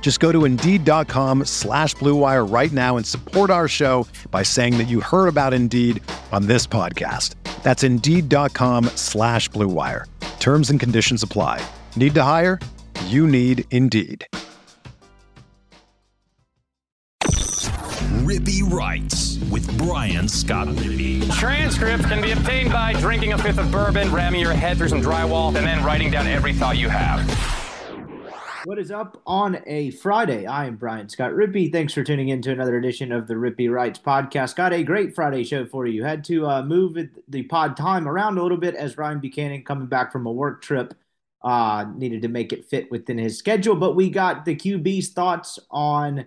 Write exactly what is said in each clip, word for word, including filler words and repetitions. Just go to Indeed.com slash Blue Wire right now and support our show by saying that you heard about Indeed on this podcast. That's Indeed.com slash Blue Wire. Terms and conditions apply. Need to hire? You need Indeed. Rippey Writes with Brian Scott Rippey. Transcripts can be obtained by drinking a fifth of bourbon, ramming your head through some drywall, and then writing down every thought you have. What is up on a Friday? I am Brian Scott Rippey. Thanks for tuning in to another edition of the Rippey Writes podcast. Got a great Friday show for you. Had to uh, move the pod time around a little bit as Ryan Buchanan, coming back from a work trip, uh, needed to make it fit within his schedule. But we got the Q B's thoughts on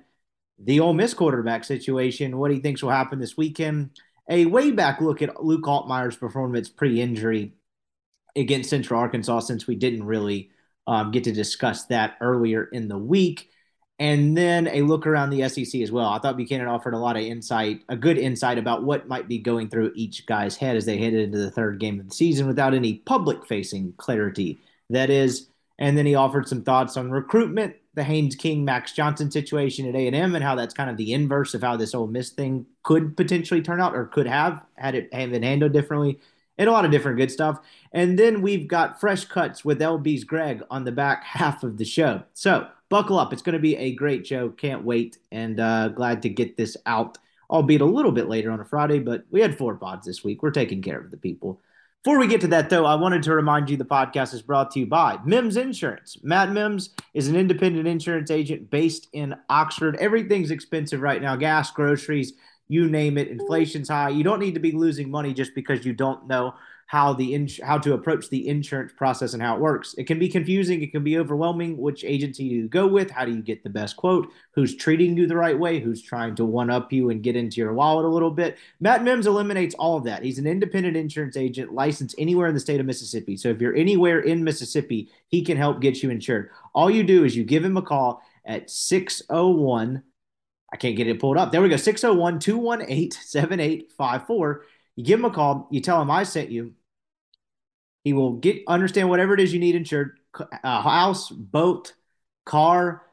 the Ole Miss quarterback situation, what he thinks will happen this weekend, a way back look at Luke Altmaier's performance pre-injury against Central Arkansas, since we didn't really Um, get to discuss that earlier in the week. And then a look around the S E C as well. I thought Buchanan offered a lot of insight, a good insight about what might be going through each guy's head as they headed into the third game of the season without any public-facing clarity, that is. And then he offered some thoughts on recruitment, the Haynes King, Max Johnson situation at A and M, and how that's kind of the inverse of how this Ole Miss thing could potentially turn out, or could have, had it been handled differently. And a lot of different good stuff. And then we've got Fresh Cuts with L B's Greg on the back half of the show. So buckle up. It's going to be a great show. Can't wait. And uh, glad to get this out, albeit a little bit later on a Friday. But we had four pods this week. We're taking care of the people. Before we get to that, though, I wanted to remind you the podcast is brought to you by Mims Insurance. Matt Mims is an independent insurance agent based in Oxford. Everything's expensive right now. Gas, groceries, you name it, inflation's high. You don't need to be losing money just because you don't know how the ins- how to approach the insurance process and how it works. It can be confusing. It can be overwhelming. Which agency do you go with? How do you get the best quote? Who's treating you the right way? Who's trying to one-up you and get into your wallet a little bit? Matt Mims eliminates all of that. He's an independent insurance agent licensed anywhere in the state of Mississippi. So if you're anywhere in Mississippi, he can help get you insured. All you do is you give him a call at six oh one, I can't get it pulled up. There we go. six oh one, two one eight, seven eight five four. You give him a call. You tell him I sent you. He will get understand whatever it is you need insured, uh, house, boat, car,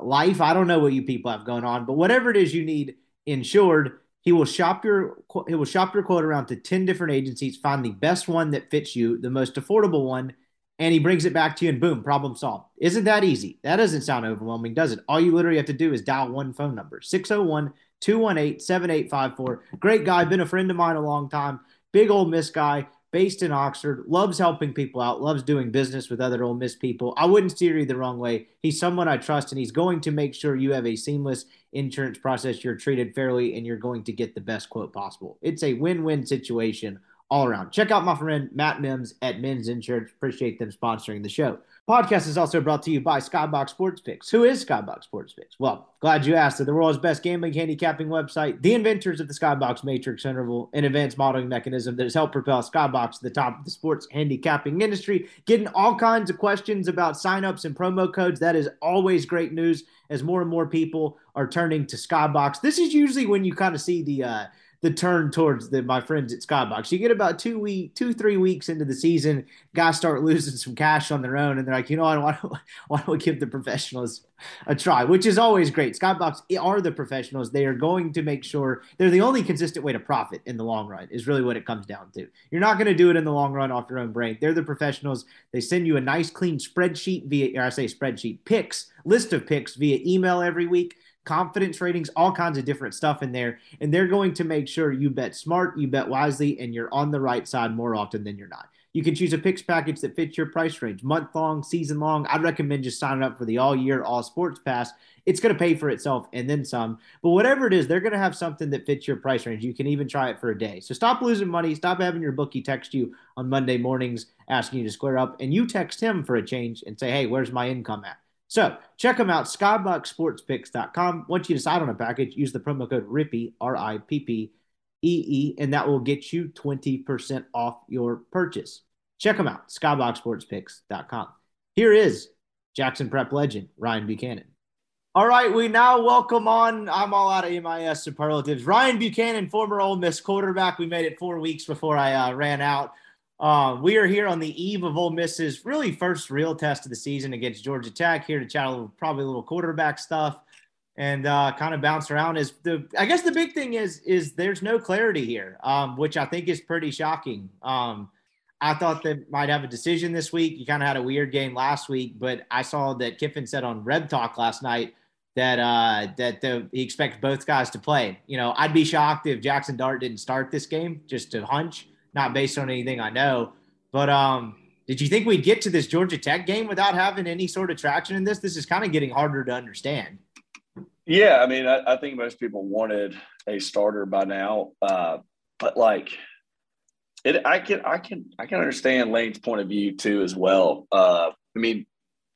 life. I don't know what you people have going on, but whatever it is you need insured, he will shop your he will shop your quote around to ten different agencies, find the best one that fits you, the most affordable one, and he brings it back to you, and boom, problem solved. Isn't that easy? That doesn't sound overwhelming, does it? All you literally have to do is dial one phone number, six oh one, two one eight, seven eight five four. Great guy, been a friend of mine a long time, big Ole Miss guy, based in Oxford, loves helping people out, loves doing business with other Ole Miss people. I wouldn't steer you the wrong way. He's someone I trust, and he's going to make sure you have a seamless insurance process, you're treated fairly, and you're going to get the best quote possible. It's a win-win situation all around. Check out my friend Matt Mims at Mims Insurance. Appreciate them sponsoring the show. Podcast is also brought to you by Skybox Sports Picks. Who is Skybox Sports Picks? Well, glad you asked. They're the world's best gambling handicapping website, the inventors of the Skybox Matrix interval, an advanced modeling mechanism that has helped propel Skybox to the top of the sports handicapping industry. Getting all kinds of questions about signups and promo codes. That is always great news as more and more people are turning to Skybox. This is usually when you kind of see the uh, the turn towards the, my friends at Skybox. You get about two week, two, three weeks into the season, guys start losing some cash on their own, and they're like, you know what, why don't, why don't we give the professionals a try, which is always great. Skybox are the professionals. They are going to make sure they're the only consistent way to profit in the long run is really what it comes down to. You're not going to do it in the long run off your own brain. They're the professionals. They send you a nice, clean spreadsheet via, or I say spreadsheet, picks, list of picks via email every week. confidence ratings, all kinds of different stuff in there. And they're going to make sure you bet smart, you bet wisely, and you're on the right side more often than you're not. You can choose a picks package that fits your price range, month long, season long. I'd recommend just signing up for the all year, all sports pass. It's going to pay for itself and then some. But whatever it is, they're going to have something that fits your price range. You can even try it for a day. So stop losing money. Stop having your bookie text you on Monday mornings asking you to square up. And you text him for a change and say, hey, where's my income at? So check them out, skybox sports picks dot com. Once you decide on a package, use the promo code RIPPEE, R I P P, E E, and that will get you twenty percent off your purchase. Check them out, skybox sports picks dot com. Here is Jackson Prep legend, Ryan Buchanan. All right, we now welcome on, I'm all out of M I S superlatives, Ryan Buchanan, former Ole Miss quarterback. We made it four weeks before I uh, ran out. Uh, we are here on the eve of Ole Miss's really first real test of the season against Georgia Tech, here to chat a little, probably a little quarterback stuff. And uh, kind of bounce around is the, I guess the big thing is, is there's no clarity here, um, which I think is pretty shocking. Um, I thought they might have a decision this week. You kind of had a weird game last week, but I saw that Kiffin said on Reb Talk last night that, uh, that the, he expects both guys to play. You know, I'd be shocked if Jackson Dart didn't start this game, just to hunch, not based on anything I know, but um, did you think we'd get to this Georgia Tech game without having any sort of traction in this? This is kind of getting harder to understand. Yeah, I mean, I, I think most people wanted a starter by now, uh, but like, it, I can, I can, I can understand Lane's point of view too as well. Uh, I mean,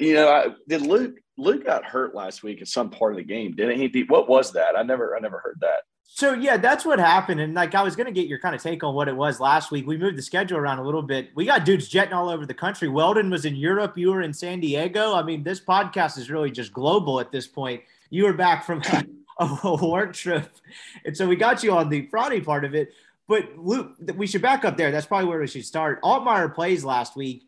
you know, I, did Luke Luke got hurt last week at some part of the game, didn't he? What was that? I never, I never heard that. So yeah, that's what happened. And like, I was going to get your kind of take on what it was last week. We moved the schedule around a little bit. We got dudes jetting all over the country. Weldon was in Europe. You were in San Diego. I mean, this podcast is really just global at this point. You were back from a, a work trip. And so we got you on the Friday part of it, but Luke, we should back up there. That's probably where we should start. Altmaier plays last week.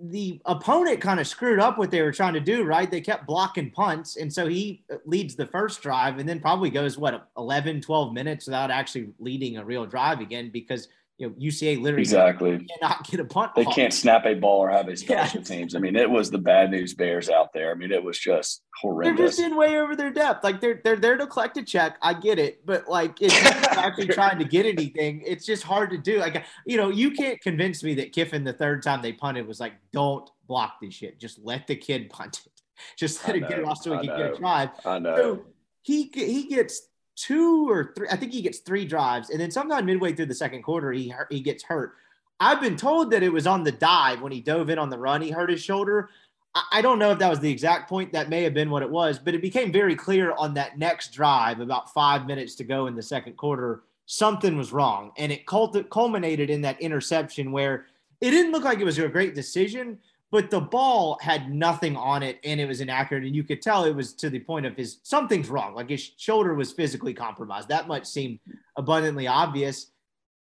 The opponent kind of screwed up what they were trying to do, right? They kept blocking punts. And so he leads the first drive and then probably goes, what, eleven, twelve minutes without actually leading a real drive again, because, you know, U C A literally exactly. cannot get a punt. They off. Can't snap a ball or have a special yeah. teams. I mean, it was the bad news bears out there. I mean, it was just horrendous. They're just in way over their depth. Like they're, they're there to collect a check. I get it. But like, it's not actually trying to get anything. It's just hard to do. Like, you know, you can't convince me that Kiffin the third time they punted was like, don't block this shit. Just let the kid punt it. Just let I it know, get it off so he can know, get a drive. I know. So he, he gets two or three, I think he gets three drives. And then sometime midway through the second quarter, he he gets hurt. I've been told that it was on the dive when he dove in on the run, he hurt his shoulder. I, I don't know if that was the exact point. That may have been what it was, but it became very clear on that next drive, about five minutes to go in the second quarter, something was wrong. And it culminated in that interception where it didn't look like it was a great decision, but the ball had nothing on it and it was inaccurate. And you could tell it was to the point of his, something's wrong. Like his shoulder was physically compromised. That much seemed abundantly obvious.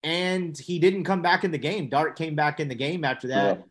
And he didn't come back in the game. Dart came back in the game after that. Yeah.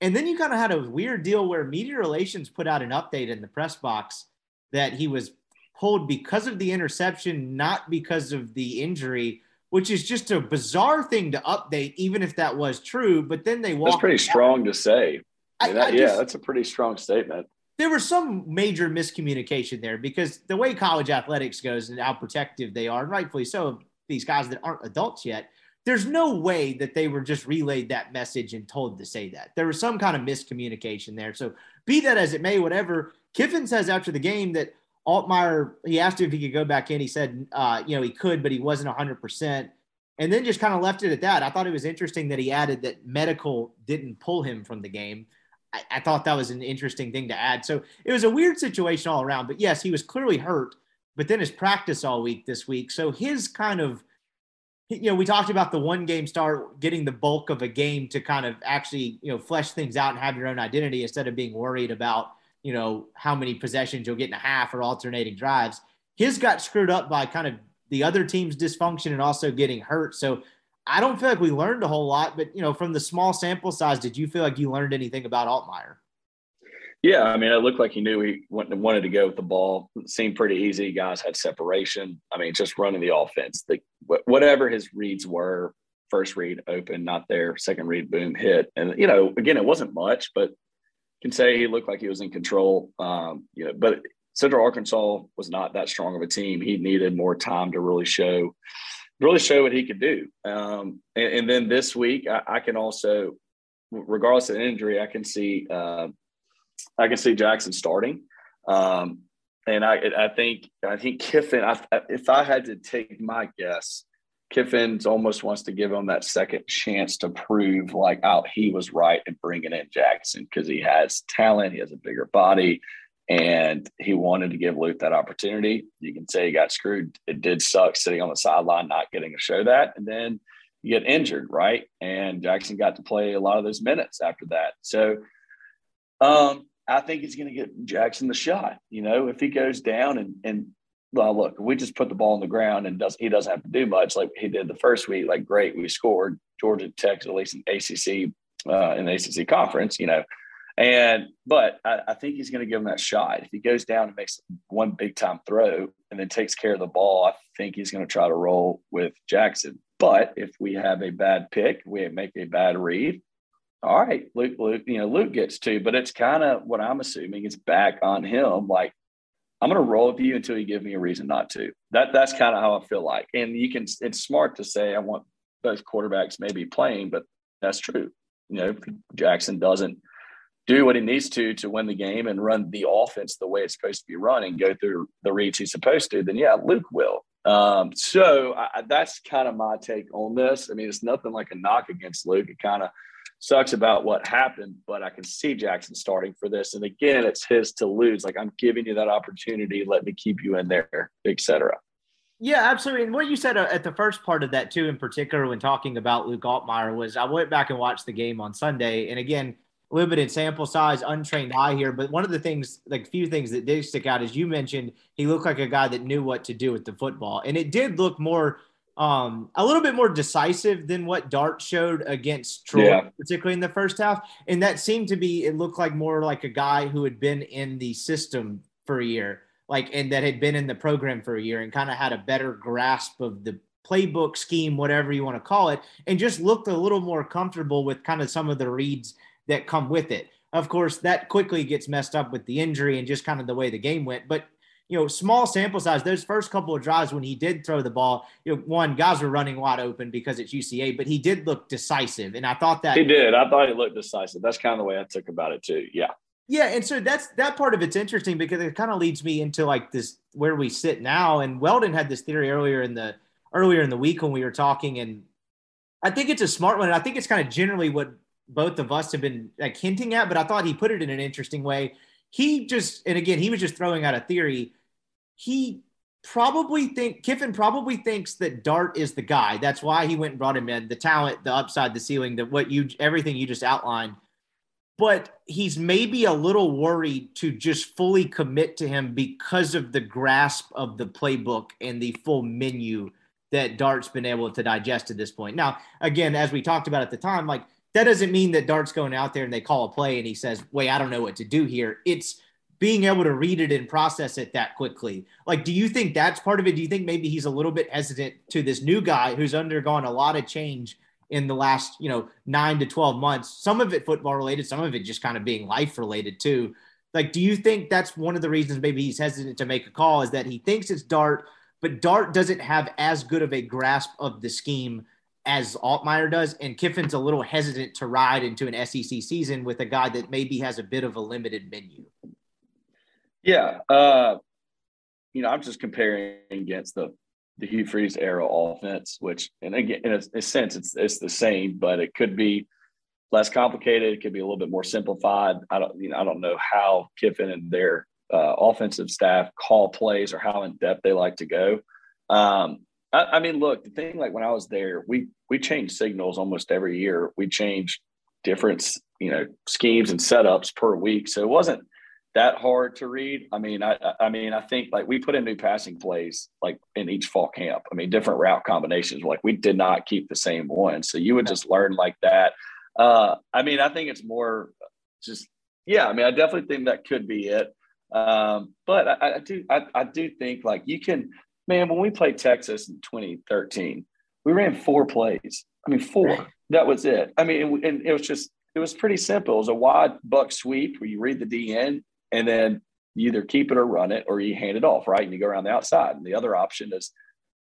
And then you kind of had a weird deal where media relations put out an update in the press box that he was pulled because of the interception, not because of the injury, which is just a bizarre thing to update, even if that was true. But then they walked. That's pretty strong to say. I, that, I just, yeah, that's a pretty strong statement. There was some major miscommunication there because the way college athletics goes and how protective they are, and rightfully so, these guys that aren't adults yet, there's no way that they were just relayed that message and told to say that. There was some kind of miscommunication there. So be that as it may, whatever, Kiffin says after the game that Altmaier, he asked if he could go back in. He said, uh, you know, he could, but he wasn't one hundred percent. And then just kind of left it at that. I thought it was interesting that he added that medical didn't pull him from the game. I, I thought that was an interesting thing to add. So it was a weird situation all around, but yes, he was clearly hurt, but then his practice all week this week. So his kind of, you know, we talked about the one game start getting the bulk of a game to kind of actually, you know, flesh things out and have your own identity instead of being worried about, you know, how many possessions you'll get in a half or alternating drives. His got screwed up by kind of the other team's dysfunction and also getting hurt. So I don't feel like we learned a whole lot, but, you know, from the small sample size, did you feel like you learned anything about Altmaier? Yeah, I mean, it looked like he knew he wanted to go with the ball. It seemed pretty easy. Guys had separation. I mean, just running the offense. The, whatever his reads were, first read, open, not there. Second read, boom, hit. And, you know, again, it wasn't much, but you can say he looked like he was in control. Um, you know, but Central Arkansas was not that strong of a team. He needed more time to really show, really show what he could do. Um, and, and then this week, I, I can also, regardless of injury, I can see, uh, I can see Jackson starting. Um, and I, I think, I think Kiffin. I, if I had to take my guess, Kiffin almost wants to give him that second chance to prove like out oh, he was right in bringing in Jackson because he has talent, he has a bigger body, and he wanted to give Luke that opportunity. You can say he got screwed. It did suck sitting on the sideline, not getting to show that, and then you get injured, right? And Jackson got to play a lot of those minutes after that. So um, I think he's going to get Jackson the shot. You know, if he goes down and and well, look, we just put the ball on the ground and does, he doesn't have to do much like he did the first week. Like, great, we scored. Georgia Tech's at least in A C C, uh, in the A C C conference, you know. And but I, I think he's going to give him that shot. If he goes down and makes one big-time throw and then takes care of the ball, I think he's going to try to roll with Jackson. But if we have a bad pick, we make a bad read, all right, Luke, Luke, you know, Luke gets two. But it's kind of what I'm assuming is back on him, like, I'm going to roll with you until you give me a reason not to. That That's kind of how I feel like. And you can, it's smart to say, I want both quarterbacks maybe playing, but that's true. You know, Jackson doesn't do what he needs to, to win the game and run the offense the way it's supposed to be run and go through the reads he's supposed to, then yeah, Luke will. Um, so I, that's kind of my take on this. I mean, it's nothing like a knock against Luke. It kind of sucks about what happened, but I can see Jackson starting for this. And again, it's his to lose. Like, I'm giving you that opportunity. Let me keep you in there, et cetera. Yeah, absolutely. And what you said at the first part of that, too, in particular, when talking about Luke Altmaier, was I went back and watched the game on Sunday. And again, limited sample size, untrained eye here. But one of the things, like few things that did stick out, as you mentioned, he looked like a guy that knew what to do with the football. And it did look more Um, a little bit more decisive than what Dart showed against Troy, yeah. particularly in the first half. And that seemed to be, it looked like more like a guy who had been in the system for a year, like, and that had been in the program for a year and kind of had a better grasp of the playbook scheme, whatever you want to call it, and just looked a little more comfortable with kind of some of the reads that come with it. Of course, that quickly gets messed up with the injury and just kind of the way the game went. But you know, small sample size, those first couple of drives when he did throw the ball, you know, one, guys were running wide open because it's U C A, but he did look decisive. And I thought that – He did. I thought he looked decisive. That's kind of the way I took about it too, yeah. Yeah, and so that's that part of it's interesting because it kind of leads me into like this where we sit now. And Weldon had this theory earlier in the earlier in the week when we were talking, and I think it's a smart one. And I think it's kind of generally what both of us have been like hinting at, but I thought he put it in an interesting way. He just – and again, he was just throwing out a theory – He probably think Kiffin probably thinks that Dart is the guy. That's why he went and brought him in. The talent, the upside, the ceiling, the what you everything you just outlined. But he's maybe a little worried to just fully commit to him because of the grasp of the playbook and the full menu that Dart's been able to digest at this point. Now, again, as we talked about at the time, like that doesn't mean that Dart's going out there and they call a play and he says, "Wait, I don't know what to do here." It's being able to read it and process it that quickly. Like, do you think that's part of it? Do you think maybe he's a little bit hesitant to this new guy who's undergone a lot of change in the last, you know, nine to twelve months, some of it football related, some of it just kind of being life related too. Like, do you think that's one of the reasons maybe he's hesitant to make a call is that he thinks it's Dart, but Dart doesn't have as good of a grasp of the scheme as Altmaier does. And Kiffin's a little hesitant to ride into an S E C season with a guy that maybe has a bit of a limited menu. Yeah, uh, you know, I'm just comparing against the the Hugh Freeze era offense, which, and again, in a, a sense, it's it's the same, but it could be less complicated. It could be a little bit more simplified. I don't, you know, I don't know how Kiffin and their uh, offensive staff call plays or how in depth they like to go. Um, I, I mean, look, the thing, like when I was there, we we changed signals almost every year. We changed different, you know, schemes and setups per week, so it wasn't that hard to read. I mean, I, I mean, I think like we put in new passing plays like in each fall camp. I mean, different route combinations. Like we did not keep the same one, so you would just learn like that. Uh, I mean, I think it's more just yeah. I mean, I definitely think that could be it. Um, but I, I do, I, I do think like you can, man. When we played Texas in twenty thirteen, we ran four plays. I mean, four. That was it. I mean, and, and it was just it was pretty simple. It was a wide buck sweep where you read the D N. And then you either keep it or run it, or you hand it off, right? And you go around the outside. And the other option is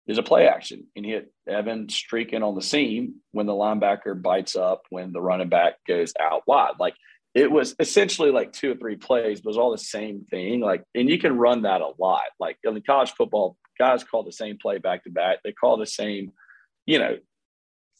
is a play action and hit Evan streaking on the seam when the linebacker bites up, when the running back goes out wide. Like, it was essentially like two or three plays, but it was all the same thing. Like, and you can run that a lot. Like, in college football, guys call the same play back to back. They call the same, you know,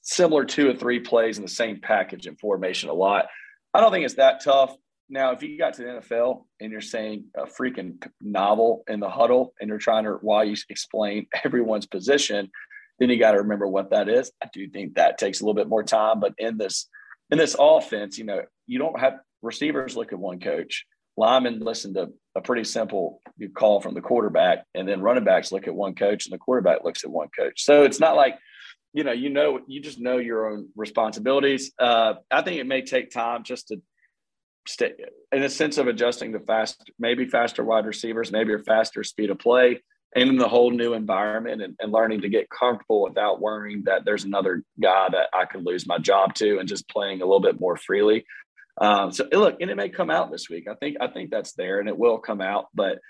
similar two or three plays in the same package and formation a lot. I don't think it's that tough. Now, if you got to the N F L and you're saying a freaking novel in the huddle and you're trying to, while you explain everyone's position, then you got to remember what that is. I do think that takes a little bit more time, but in this, in this offense, you know, you don't have receivers look at one coach. Linemen listen to a pretty simple call from the quarterback, and then running backs look at one coach and the quarterback looks at one coach. So it's not like, you know, you know, you just know your own responsibilities. Uh, I think it may take time just to, stay in a sense of adjusting to fast, maybe faster wide receivers, maybe a faster speed of play, and in the whole new environment, and, and learning to get comfortable without worrying that there's another guy that I could lose my job to, and just playing a little bit more freely. Um, so look, and it may come out this week. I think, I think that's there, and it will come out, but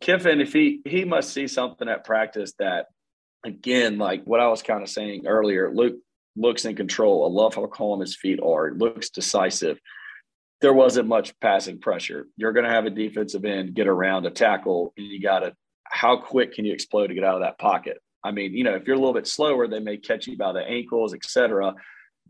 Kiffin, if he, he must see something at practice that, again, like what I was kind of saying earlier, Luke looks in control. I love how calm his feet are. It looks decisive. There wasn't much passing pressure. You're going to have a defensive end get around a tackle, and you got to, how quick can you explode to get out of that pocket? I mean, you know, if you're a little bit slower, they may catch you by the ankles, et cetera.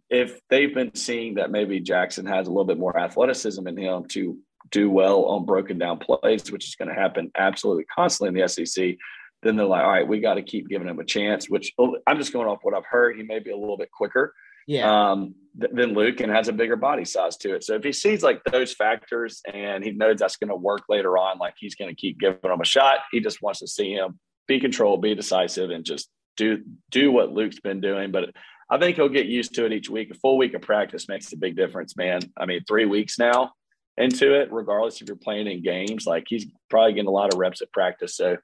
If they've been seeing that maybe Jackson has a little bit more athleticism in him to do well on broken down plays, which is going to happen absolutely constantly in the S E C, then they're like, all right, we got to keep giving him a chance, which I'm just going off what I've heard. He may be a little bit quicker. Yeah. Um, th- than Luke, and has a bigger body size to it. So if he sees like those factors and he knows that's going to work later on, like he's going to keep giving him a shot. He just wants to see him be controlled, be decisive, and just do do what Luke's been doing. But I think he'll get used to it each week. A full week of practice makes a big difference, man. I mean, three weeks now into it, regardless if you're playing in games, like he's probably getting a lot of reps at practice. So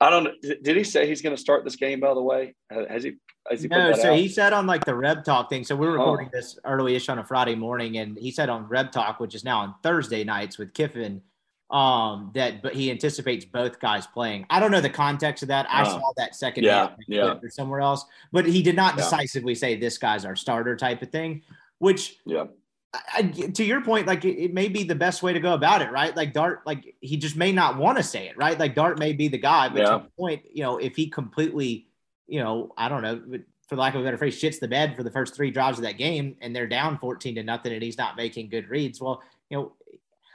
I don't. Did he say he's going to start this game? By the way, has he? Has he no. So out? He said on like the Reb Talk thing. So we're recording oh. this early-ish on a Friday morning, and he said on Reb Talk, which is now on Thursday nights with Kiffin, um, that but he anticipates both guys playing. I don't know the context of that. I oh. saw that second yeah, yeah. or somewhere else, but he did not decisively yeah. say this guy's our starter type of thing. Which yeah. I, to your point, like it, it may be the best way to go about it, right? Like Dart, like he just may not want to say it, right? Like Dart may be the guy, but yeah. to your point, you know, if he completely, you know, I don't know, for lack of a better phrase, shits the bed for the first three drives of that game, and they're down fourteen to nothing, and he's not making good reads. Well, you know,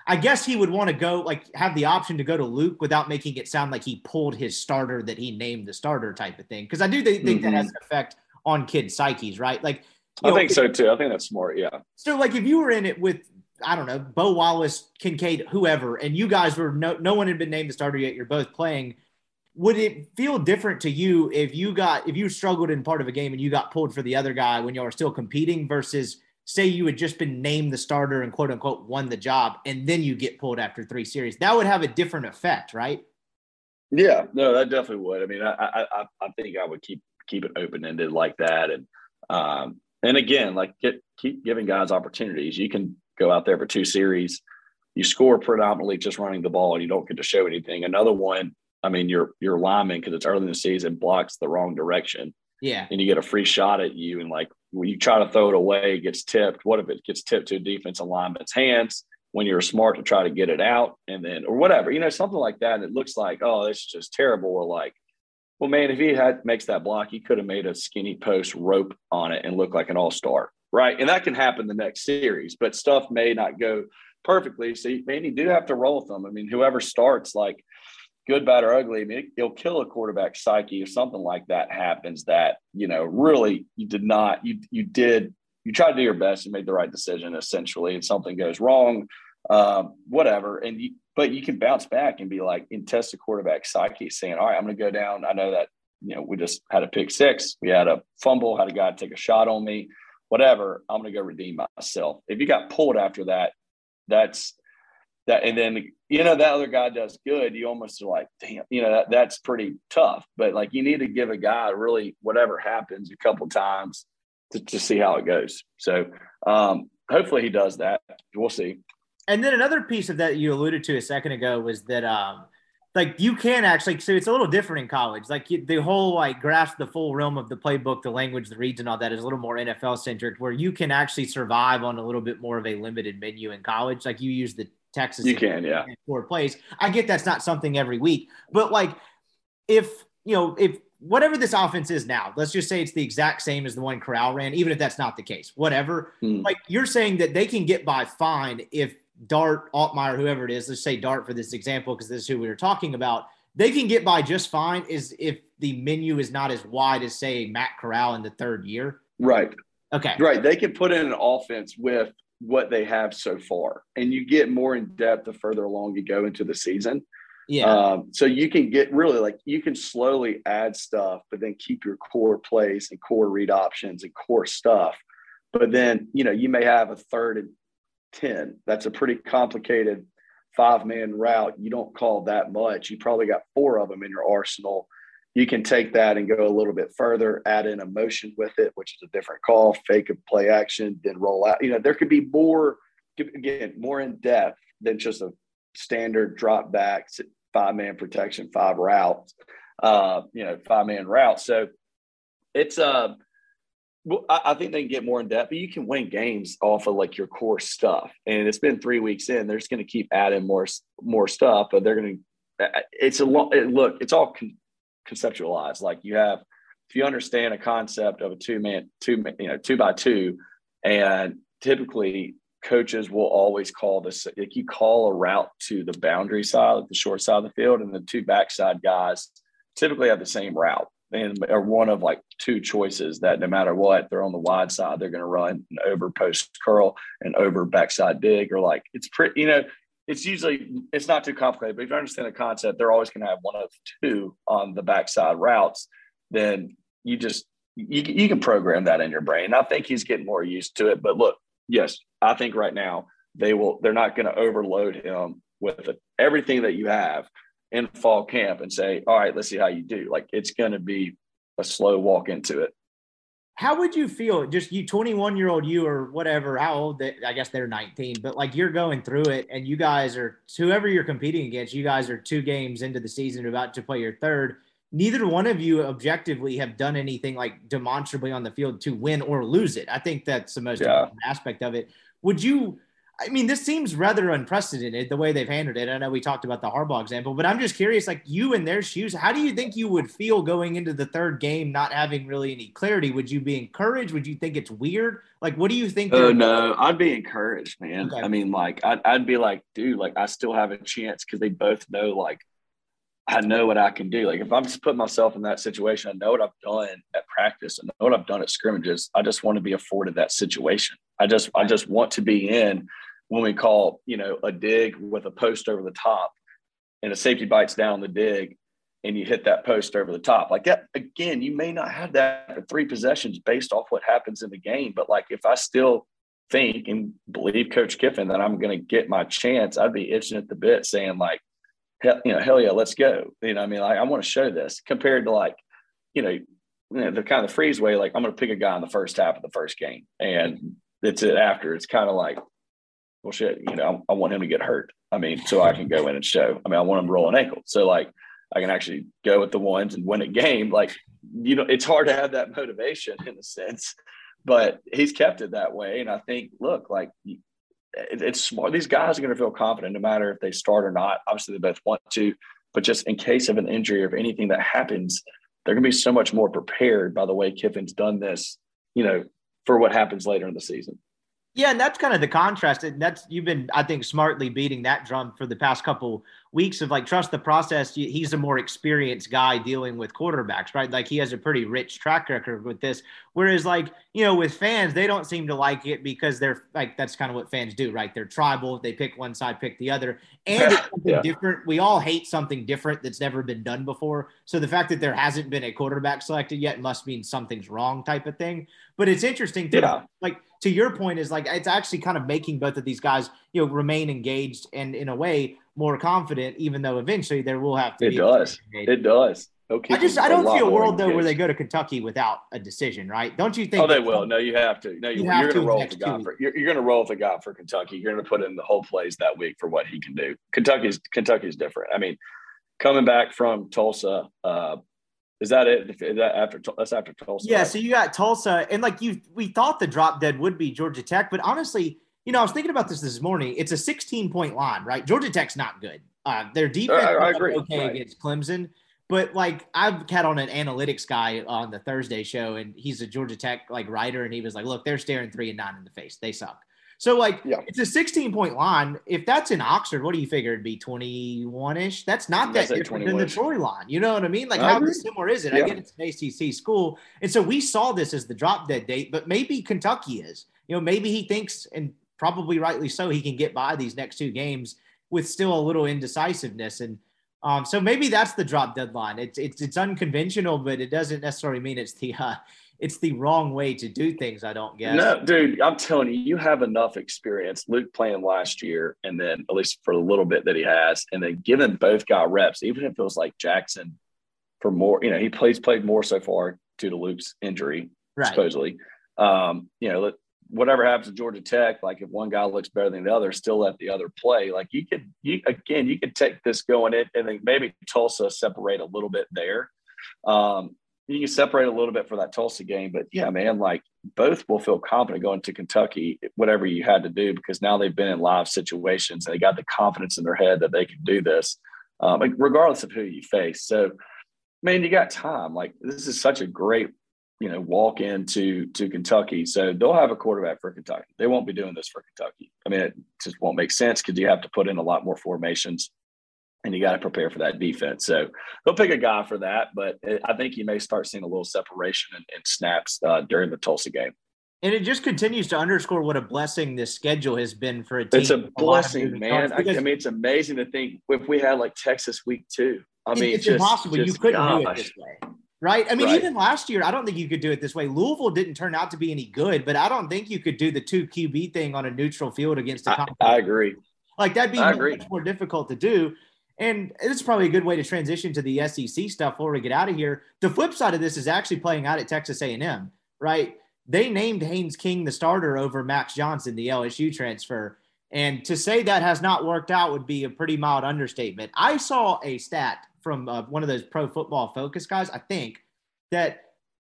I guess he would want to go, like, have the option to go to Luke without making it sound like he pulled his starter that he named the starter type of thing, because I do think mm-hmm. that has an effect on kids' psyches, right? Like. You I know, think so too. I think that's smart. Yeah. So like if you were in it with, I don't know, Bo Wallace, Kincaid, whoever, and you guys were no, no one had been named the starter yet. You're both playing. Would it feel different to you if you got, if you struggled in part of a game and you got pulled for the other guy when y'all were still competing versus say you had just been named the starter and quote unquote won the job, and then you get pulled after three series? That would have a different effect, right? Yeah, no, that definitely would. I mean, I, I, I think I would keep, keep it open-ended like that. And, um, And again, like get, keep giving guys opportunities. You can go out there for two series. You score predominantly just running the ball, and you don't get to show anything. Another one, I mean, your your lineman, because it's early in the season, blocks the wrong direction. Yeah. And you get a free shot at you. And like when you try to throw it away, it gets tipped. What if it gets tipped to a defensive lineman's hands when you're smart to try to get it out? And then, or whatever, you know, something like that. And it looks like, oh, this is just terrible. Or like, well, man, if he had makes that block, he could have made a skinny post rope on it and look like an all-star, right? And that can happen the next series, but stuff may not go perfectly. So, man, you do have to roll with them. I mean, whoever starts, like, good, bad, or ugly, I mean, it'll kill a quarterback's psyche if something like that happens that, you know, really you did not – you you did – you tried to do your best and made the right decision, essentially, and something goes wrong, um, whatever, and you – but you can bounce back and be like, and test the quarterback psyche, saying, all right, I'm going to go down. I know that, you know, we just had a pick six. We had a fumble, had a guy take a shot on me, whatever. I'm going to go redeem myself. If you got pulled after that, that's that. And then, you know, that other guy does good. You almost are like, damn, you know, that, that's pretty tough. But like, you need to give a guy really whatever happens a couple times to, to see how it goes. So um, hopefully he does that. We'll see. And then another piece of that you alluded to a second ago was that, um, like, you can actually, so it's a little different in college. Like, you, the whole, like, grasp the full realm of the playbook, the language, the reads, and all that is a little more N F L-centric, where you can actually survive on a little bit more of a limited menu in college. Like, you use the Texas. You can, yeah. Four plays. I get that's not something every week. But, like, if, you know, if whatever this offense is now, let's just say it's the exact same as the one Corral ran, even if that's not the case, whatever. Mm. Like, you're saying that they can get by fine if Dart, Altmaier, whoever it is, let's say Dart for this example, because this is who we were talking about, they can get by just fine is if the menu is not as wide as, say, Matt Corral in the third year. Right. Okay. Right. They can put in an offense with what they have so far, and you get more in depth the further along you go into the season. Yeah. Um, so you can get really, like, you can slowly add stuff, but then keep your core plays and core read options and core stuff. But then, you know, you may have a third and ten. That's a pretty complicated five-man route. You don't call that much. You probably got four of them in your arsenal. You can take that and go a little bit further, add in a motion with it, which is a different call, fake a play action, then roll out. You know, there could be more, again, more in depth than just a standard drop back, five-man protection, five routes, uh, you know, five-man route. So it's a uh, Well, I think they can get more in depth, but you can win games off of, like, your core stuff. And it's been three weeks in; they're just going to keep adding more, more stuff. But they're going to. It's a long it, look. It's all con- conceptualized. Like, you have, if you understand a concept of a two man, two you know, two by two, and typically coaches will always call this. If you call a route to the boundary side, like the short side of the field, and the two backside guys typically have the same route. And are one of, like, two choices that no matter what, they're on the wide side, they're going to run an over post curl and over backside dig, or, like, it's pretty, you know, it's usually, it's not too complicated, but if you understand the concept, they're always going to have one of two on the backside routes. Then you just, you, you can program that in your brain. I think he's getting more used to it, but look, yes, I think right now they will, they're not going to overload him with everything that you have in fall camp and say, all right, let's see how you do. Like, it's going to be a slow walk into it. How would you feel, just you twenty-one-year-old you or whatever, how old, they, I guess they're nineteen, but, like, you're going through it and you guys are, whoever you're competing against, you guys are two games into the season, about to play your third. Neither one of you objectively have done anything, like, demonstrably on the field to win or lose it. I think that's the most yeah. important aspect of it. Would you – I mean, this seems rather unprecedented, the way they've handled it. I know we talked about the Harbaugh example, but I'm just curious, like, you in their shoes, how do you think you would feel going into the third game not having really any clarity? Would you be encouraged? Would you think it's weird? Like, what do you think? Oh, no, I'd be encouraged, man. Okay. I mean, like, I'd, I'd be like, dude, like, I still have a chance, because they both know, like, I know what I can do. Like, if I'm just putting myself in that situation, I know what I've done at practice, I know what I've done at scrimmages. I just want to be afforded that situation. I just, I just want to be in when we call, you know, a dig with a post over the top, and a safety bites down the dig, and you hit that post over the top. Like, that, again, you may not have that for three possessions based off what happens in the game, but, like, if I still think and believe Coach Kiffin that I'm going to get my chance, I'd be itching at the bit saying, like, hell, you know, hell yeah, let's go. You know, I mean, like, I want to show this compared to, like, you know, you know, the kind of the freeze way, like, I'm going to pick a guy in the first half of the first game, and that's it after. It's kind of like, well, shit, you know, I, I want him to get hurt. I mean, so I can go in and show. I mean, I want him to roll an ankle. So, like, I can actually go with the ones and win a game. Like, you know, it's hard to have that motivation in a sense, but he's kept it that way. And I think, look, like, it's smart. These guys are going to feel confident no matter if they start or not. Obviously, they both want to, but just in case of an injury or anything that happens, they're going to be so much more prepared by the way Kiffin's done this, you know, for what happens later in the season. Yeah, and that's kind of the contrast. And that's, you've been, I think, smartly beating that drum for the past couple weeks of, like, trust the process. He's a more experienced guy dealing with quarterbacks, right? Like, he has a pretty rich track record with this. Whereas, like, you know, with fans, they don't seem to like it because they're like, that's kind of what fans do, right? They're tribal. They pick one side, pick the other. And it's something yeah. different. We all hate something different that's never been done before. So the fact that there hasn't been a quarterback selected yet must mean something's wrong, type of thing. But it's interesting too, yeah. like, to your point is, like, it's actually kind of making both of these guys, you know, remain engaged and in a way more confident, even though eventually there will have to it be. It does. It does. I just I don't see a world though where they go to Kentucky without a decision, right? Don't you think? Oh, they will. No, you have to. No, you, you you're going to roll with God for you're, you're going to roll with God for Kentucky. You're going to put in the whole plays that week for what he can do. Kentucky's Kentucky's different. I mean, coming back from Tulsa, uh, is that it? Is that after that's after Tulsa? Yeah. Right? So you got Tulsa, and like you, we thought the drop dead would be Georgia Tech, but honestly, you know, I was thinking about this this morning. It's a sixteen point line, right? Georgia Tech's not good. Uh, their defense uh, I, I agree. okay right. against Clemson. But, like, I've had on an analytics guy on the Thursday show, and he's a Georgia Tech, like, writer, and he was like, look, they're staring three and nine in the face. They suck. So, like, yeah. It's a sixteen-point line. If that's in Oxford, what do you figure it'd be, twenty-one-ish? That's not that different than the Troy line. You know what I mean? Like, I how agree. Similar is it? Yeah. I get it's an A C C school. And so we saw this as the drop-dead date, but maybe Kentucky is. You know, maybe he thinks, and probably rightly so, he can get by these next two games with still a little indecisiveness. And Um, so maybe that's the drop deadline. It's it's it's unconventional, but it doesn't necessarily mean it's the uh, it's the wrong way to do things. I don't guess. No, dude, I'm telling you, you have enough experience. Luke playing last year, and then at least for a little bit that he has, and then giving both guy reps, even if it was like Jackson for more. You know, he plays played more so far due to Luke's injury, right. supposedly. Um, you know, whatever happens to Georgia Tech, like if one guy looks better than the other, still let the other play. Like you could, you again, you could take this going in and then maybe Tulsa separate a little bit there. Um, you can separate a little bit for that Tulsa game, but yeah, man, like both will feel confident going to Kentucky, whatever you had to do, because now they've been in live situations and they got the confidence in their head that they can do this, um, regardless of who you face. So, man, you got time. Like this is such a great, you know, walk into to Kentucky. So they'll have a quarterback for Kentucky. They won't be doing this for Kentucky. I mean, it just won't make sense because you have to put in a lot more formations and you got to prepare for that defense. So they'll pick a guy for that, but it, I think you may start seeing a little separation and, and snaps uh, during the Tulsa game. And it just continues to underscore what a blessing this schedule has been for a team. It's a, a blessing, man. I, I mean, it's amazing to think if we had like Texas week two. I mean, it's just, impossible. Just, you couldn't gosh. do it this way. Right. I mean, right. even last year, I don't think you could do it this way. Louisville didn't turn out to be any good, but I don't think you could do the two Q B thing on a neutral field against a competition. I, I agree. Like that'd be much more difficult to do. And it's probably a good way to transition to the S E C stuff before we get out of here. The flip side of this is actually playing out at Texas A and M, right? They named Haynes King the starter over Max Johnson, the L S U transfer. And to say that has not worked out would be a pretty mild understatement. I saw a stat from uh, one of those Pro Football Focus guys, I think, that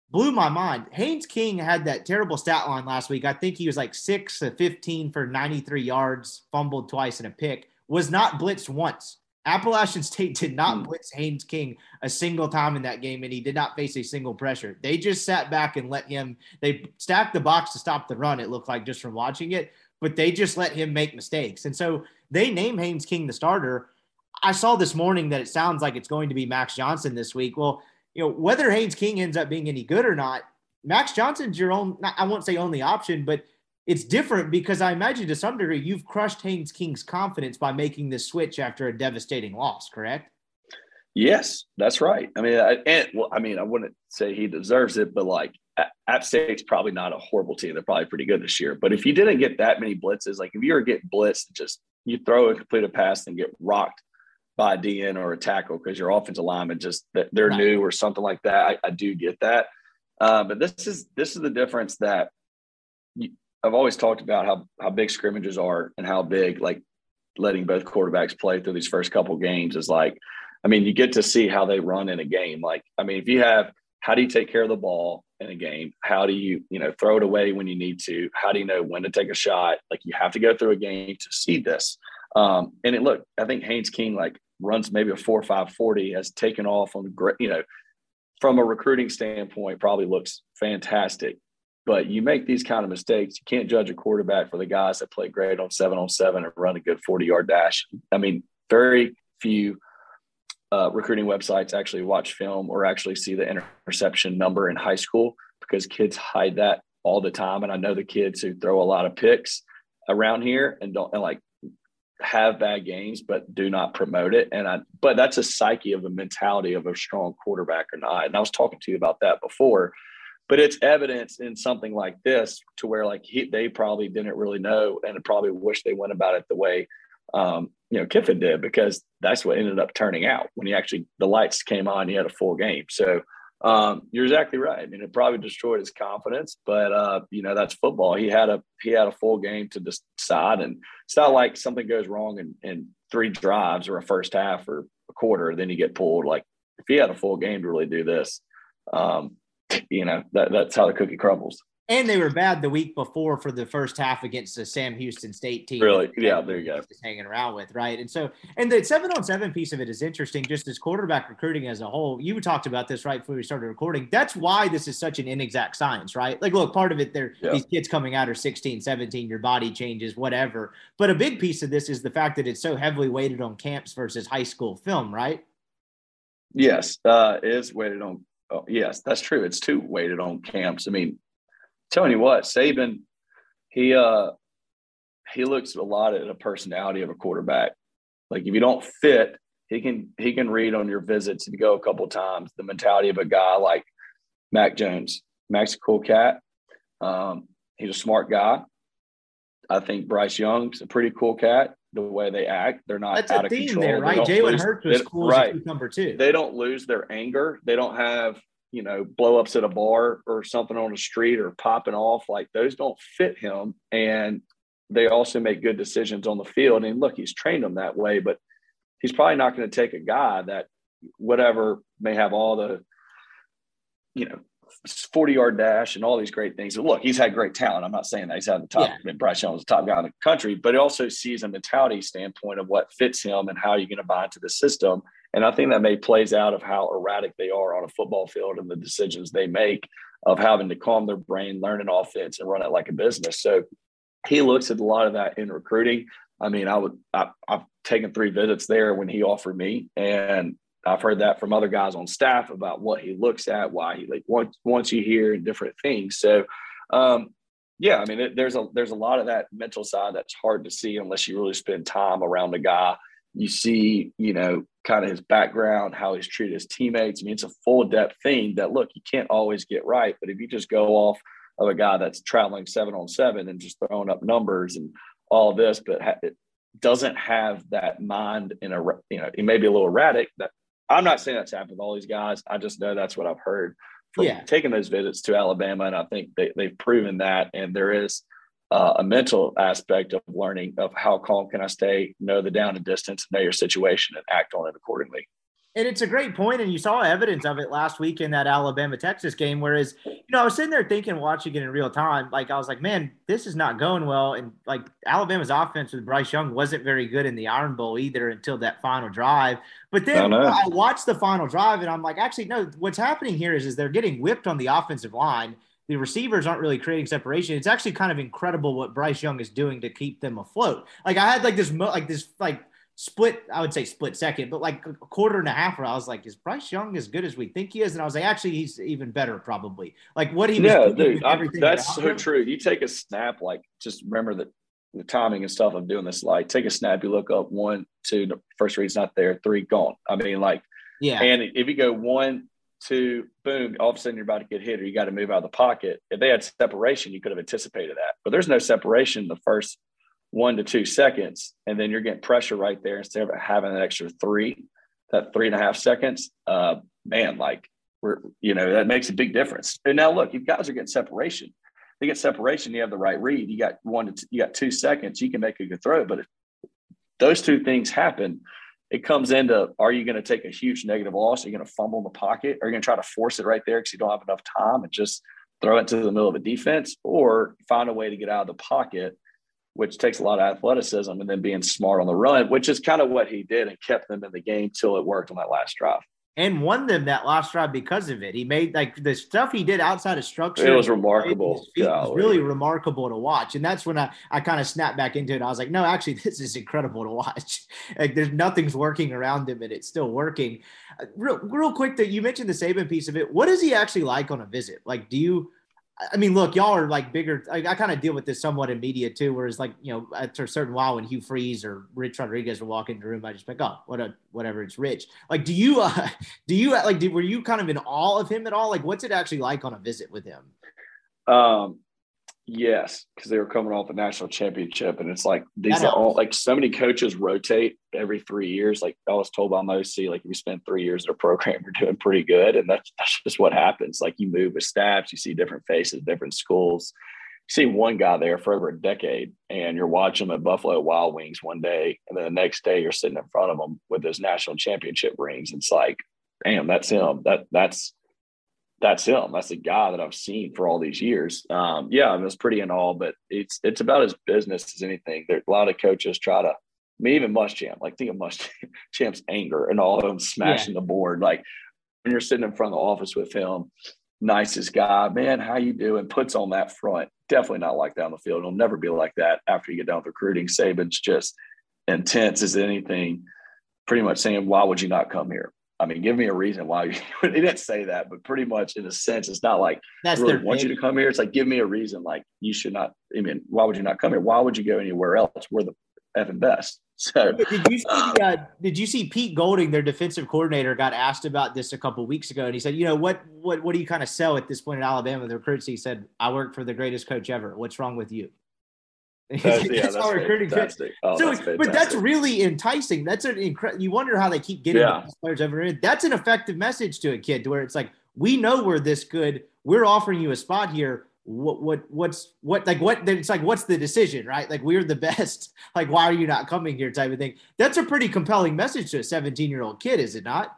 blew my mind. Haynes King had that terrible stat line last week. I think he was like six of fifteen for ninety-three yards, fumbled twice and a pick, was not blitzed once. Appalachian State did not mm. blitz Haynes King a single time in that game, and he did not face a single pressure. They just sat back and let him – they stacked the box to stop the run, it looked like, just from watching it, but they just let him make mistakes. And so they named Haynes King the starter. I saw this morning that it sounds like it's going to be Max Johnson this week. Well, you know, whether Haynes King ends up being any good or not, Max Johnson's your own, I won't say only option, but it's different because I imagine to some degree you've crushed Haynes King's confidence by making this switch after a devastating loss, correct? Yes, that's right. I mean, I, and, well, I mean, I wouldn't say he deserves it, but like App State's probably not a horrible team. They're probably pretty good this year. But if you didn't get that many blitzes, like if you were getting blitzed, just you throw a complete a pass and get rocked by a D N or a tackle because your offensive lineman just they're right. new or something like that. I, I do get that, uh, but this is this is the difference that you, I've always talked about how how big scrimmages are and how big like letting both quarterbacks play through these first couple games is like. I mean, you get to see how they run in a game. Like, I mean, if you have how do you take care of the ball in a game? How do you you know throw it away when you need to? How do you know when to take a shot? Like, you have to go through a game to see this. Um, and it look, I think Haynes King like. runs maybe a four five forty, has taken off on great, you know, from a recruiting standpoint, probably looks fantastic. But you make these kind of mistakes. You can't judge a quarterback for the guys that play great on seven on seven and run a good forty-yard dash. I mean, very few uh, recruiting websites actually watch film or actually see the interception number in high school because kids hide that all the time. And I know the kids who throw a lot of picks around here and don't and like have bad games, but do not promote it. And I, but that's a psyche of a mentality of a strong quarterback or not. And I was talking to you about that before, but it's evidence in something like this to where like he, they probably didn't really know and probably wish they went about it the way um, you know, Kiffin did, because that's what ended up turning out when he actually, the lights came on, he had a full game. So um, you're exactly right. I mean, it probably destroyed his confidence, but uh, you know, that's football. He had a, he had a full game to decide, and it's not like something goes wrong in, in three drives or a first half or a quarter, then you get pulled. Like, if he had a full game to really do this, um, you know, that, that's how the cookie crumbles. And they were bad the week before for the first half against the Sam Houston State team. Really? Yeah, there you go. Hanging around with, right? And so, and the seven-on-seven piece of it is interesting, just as quarterback recruiting as a whole. You talked about this right before we started recording. That's why this is such an inexact science, right? Like, look, part of it, they're, yeah. these kids coming out are sixteen, seventeen, your body changes, whatever. But a big piece of this is the fact that it's so heavily weighted on camps versus high school film, right? Yes, uh, it is weighted on oh, – yes, that's true. It's too weighted on camps. I mean, telling you what, Saban, he uh, he looks a lot at the personality of a quarterback. Like, if you don't fit, he can he can read on your visits. If you go a couple times, the mentality of a guy like Mac Jones. Mac's a cool cat. Um, he's a smart guy. I think Bryce Young's a pretty cool cat. The way they act, they're not That's out a of theme control. There, right? Jalen Hurts was cool as a cucumber too. They don't lose their anger. They don't have, you know, blow-ups at a bar or something on the street or popping off. Like, those don't fit him. And they also make good decisions on the field. And look, he's trained them that way, but he's probably not going to take a guy that, whatever, may have all the, you know, forty-yard dash and all these great things. Look, he's had great talent. I'm not saying that he's had the top. Yeah. I mean, Bryce Young was the top guy in the country, but it also sees a mentality standpoint of what fits him and how you're going to buy into the system. And I think that may plays out of how erratic they are on a football field and the decisions they make of having to calm their brain, learn an offense, and run it like a business. So he looks at a lot of that in recruiting. I mean, I would I, I've taken three visits there when he offered me, and I've heard that from other guys on staff about what he looks at, why he like wants, wants you here, and different things. So, um, yeah, I mean, it, there's a there's a lot of that mental side that's hard to see unless you really spend time around the guy. You see, you know, kind of his background, how he's treated his teammates. I mean, it's a full depth thing that, look, you can't always get right, but if you just go off of a guy that's traveling seven on seven and just throwing up numbers and all this, but ha- it doesn't have that mind in a, you know, it may be a little erratic. That I'm not saying that's happened with all these guys. I just know that's what I've heard from yeah. taking those visits to Alabama, and I think they, they've proven that. And there is uh, a mental aspect of learning of how calm can I stay, know the down and distance, know your situation, and act on it accordingly. And it's a great point, and you saw evidence of it last week in that Alabama-Texas game, whereas, you know, I was sitting there thinking, watching it in real time, like, I was like, man, this is not going well. And, like, Alabama's offense with Bryce Young wasn't very good in the Iron Bowl either until that final drive. But then I, I watched the final drive, and I'm like, actually, no, what's happening here is, is they're getting whipped on the offensive line. The receivers aren't really creating separation. It's actually kind of incredible what Bryce Young is doing to keep them afloat. Like, I had, like, this, mo- like, this, like, split, I would say split second, but like a quarter and a half where I was like, is Bryce Young as good as we think he is? And I was like, actually, he's even better probably. Like what he was yeah, dude, everything that's so him. True. You take a snap, like just remember that the timing and stuff of doing this, like take a snap, you look up one, two, the first read's not there, three, gone. I mean, like, yeah. And if you go one, two, boom, all of a sudden you're about to get hit or you got to move out of the pocket. If they had separation, you could have anticipated that. But there's no separation the first one to two seconds, and then you're getting pressure right there instead of having an extra three, that three and a half seconds. Uh, man, like we're, you know, that makes a big difference. And now look, you guys are getting separation. They get separation. You have the right read. You got one to two, you got two seconds. You can make a good throw. But if those two things happen, it comes into: are you going to take a huge negative loss? Are you going to fumble in the pocket? Are you going to try to force it right there because you don't have enough time and just throw it to the middle of a defense, or find a way to get out of the pocket, which takes a lot of athleticism, and then being smart on the run, which is kind of what he did and kept them in the game till it worked on that last drive. And won them that last drive because of it. He made like the stuff he did outside of structure. It was remarkable. It was really remarkable to watch. And that's when I, I kind of snapped back into it. I was like, no, actually, this is incredible to watch. Like there's nothing's working around him and it's still working. Real, real quick that you mentioned the Saban piece of it. What is he actually like on a visit? Like, do you, I mean, look, y'all are like bigger. I, I kind of deal with this somewhat in media too, whereas like, you know, after a certain while when Hugh Freeze or Rich Rodriguez would walk into the room, I just like, oh, what a, whatever, it's Rich. Like, do you, uh, do you like, do, were you kind of in awe of him at all? Like, what's it actually like on a visit with him? Um, Yes, because they were coming off a national championship, and it's like these that are helps. all like so many coaches rotate every three years. Like I was told by Mosi, like if you spend three years at a program, you're doing pretty good, and that's, that's just what happens. Like you move with staffs, you see different faces, different schools. You see one guy there for over a decade, and you're watching him at Buffalo Wild Wings one day, and then the next day you're sitting in front of him with those national championship rings. It's like, damn, that's him. That that's. That's him. That's the guy that I've seen for all these years. Um, yeah, I mean, it's pretty and all, but it's it's about as business as anything. There, a lot of coaches try to, I mean, even Muschamp, like think of Muschamp's anger and all of them smashing yeah. the board. Like when you're sitting in front of the office with him, nicest guy, man, how you doing? Puts on that front. Definitely not like that on the field. It'll never be like that after you get done with recruiting. Saban's just intense as anything, pretty much saying, why would you not come here? I mean, give me a reason why you – he didn't say that, but pretty much in a sense, it's not like I really want you to come here. It's like, give me a reason. Like, you should not – I mean, why would you not come here? Why would you go anywhere else? We're the effing best. So did you see uh, – did you see Pete Golding, their defensive coordinator, got asked about this a couple of weeks ago, and he said, you know, what what what do you kind of sell at this point in Alabama? The recruits, he said, I work for the greatest coach ever. What's wrong with you? That's, yeah, that's that's recruiting oh, so, that's but that's really enticing. That's an incredible. You wonder how they keep getting yeah. these players over in. That's an effective message to a kid, to where it's like, we know we're this good. We're offering you a spot here. What, what, what's, what, like, what? It's like, what's the decision, right? Like, we're the best. Like, why are you not coming here? Type of thing. That's a pretty compelling message to a seventeen-year-old kid, is it not?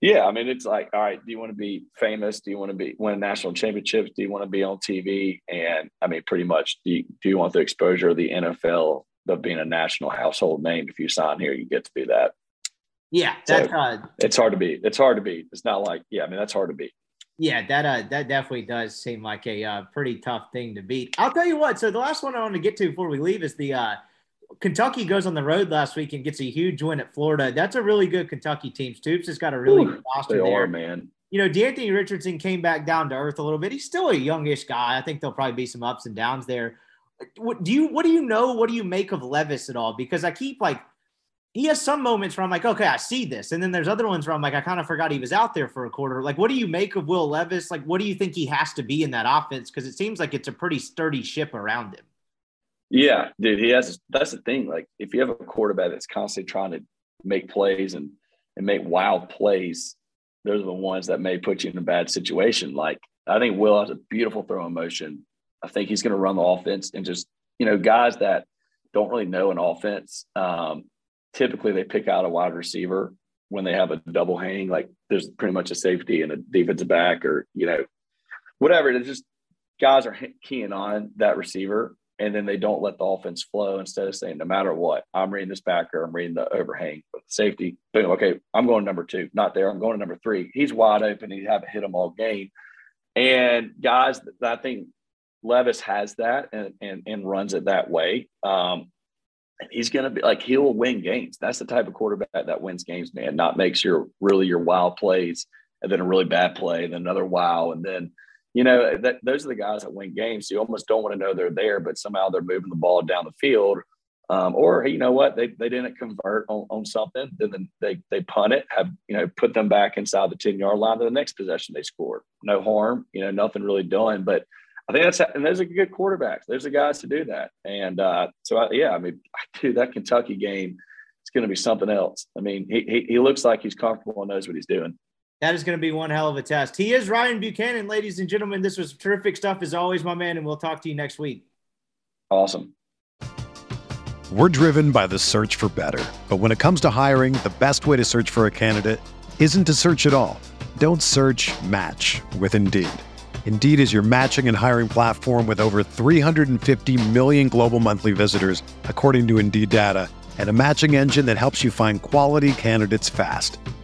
Yeah, I mean, it's like, all right, do you want to be famous? Do you want to be win national championships? Do you want to be on T V? And, I mean, pretty much, do you, do you want the exposure of the N F L of being a national household name? If you sign here, you get to do that. Yeah, that's so uh, it's hard to beat. It's hard to beat. It's not like, yeah, I mean, that's hard to beat. Yeah, that uh, that definitely does seem like a uh, pretty tough thing to beat. I'll tell you what, so the last one I want to get to before we leave is the uh, – Kentucky goes on the road last week and gets a huge win at Florida. That's a really good Kentucky team. Stoops has got a really Ooh, good roster they there. Are, man. You know, DeAnthony Richardson came back down to earth a little bit. He's still a youngish guy. I think there'll probably be some ups and downs there. What do you what do you know? What do you make of Levis at all? Because I keep like he has some moments where I'm like, okay, I see this. And then there's other ones where I'm like, I kind of forgot he was out there for a quarter. Like, what do you make of Will Levis? Like, what do you think he has to be in that offense? Because it seems like it's a pretty sturdy ship around him. Yeah, dude, he has – that's the thing. Like, if you have a quarterback that's constantly trying to make plays and, and make wild plays, those are the ones that may put you in a bad situation. Like, I think Will has a beautiful throw in motion. I think he's going to run the offense and just, you know, guys that don't really know an offense, um, typically they pick out a wide receiver when they have a double hang. Like, there's pretty much a safety and a defensive back or, you know, whatever. It's just guys are keying on that receiver. And then they don't let the offense flow instead of saying, no matter what, I'm reading this backer, I'm reading the overhang with the safety. Boom, okay, I'm going number two. Not there, I'm going to number three. He's wide open. He haven't hit him all game. And, guys, I think Levis has that and and, and runs it that way. Um, he's going to be – like, he'll win games. That's the type of quarterback that wins games, man, not makes your really your wild plays and then a really bad play and then another wow and then – You know, that, those are the guys that win games. So you almost don't want to know they're there, but somehow they're moving the ball down the field. Um, or, you know what, they they didn't convert on, on something. Then they they punt it, have, you know, put them back inside the ten-yard line to the next possession they scored. No harm, you know, nothing really done. But I think that's – and those are good quarterbacks. Those are guys to do that. And uh, so, I, yeah, I mean, dude, that Kentucky game is going to be something else. I mean, he, he he looks like he's comfortable and knows what he's doing. That is going to be one hell of a test. He is Ryan Buchanan, ladies and gentlemen. This was terrific stuff as always, my man, and we'll talk to you next week. Awesome. We're driven by the search for better. But when it comes to hiring, the best way to search for a candidate isn't to search at all. Don't search, match with Indeed. Indeed is your matching and hiring platform with over three hundred fifty million global monthly visitors, according to Indeed data, and a matching engine that helps you find quality candidates fast.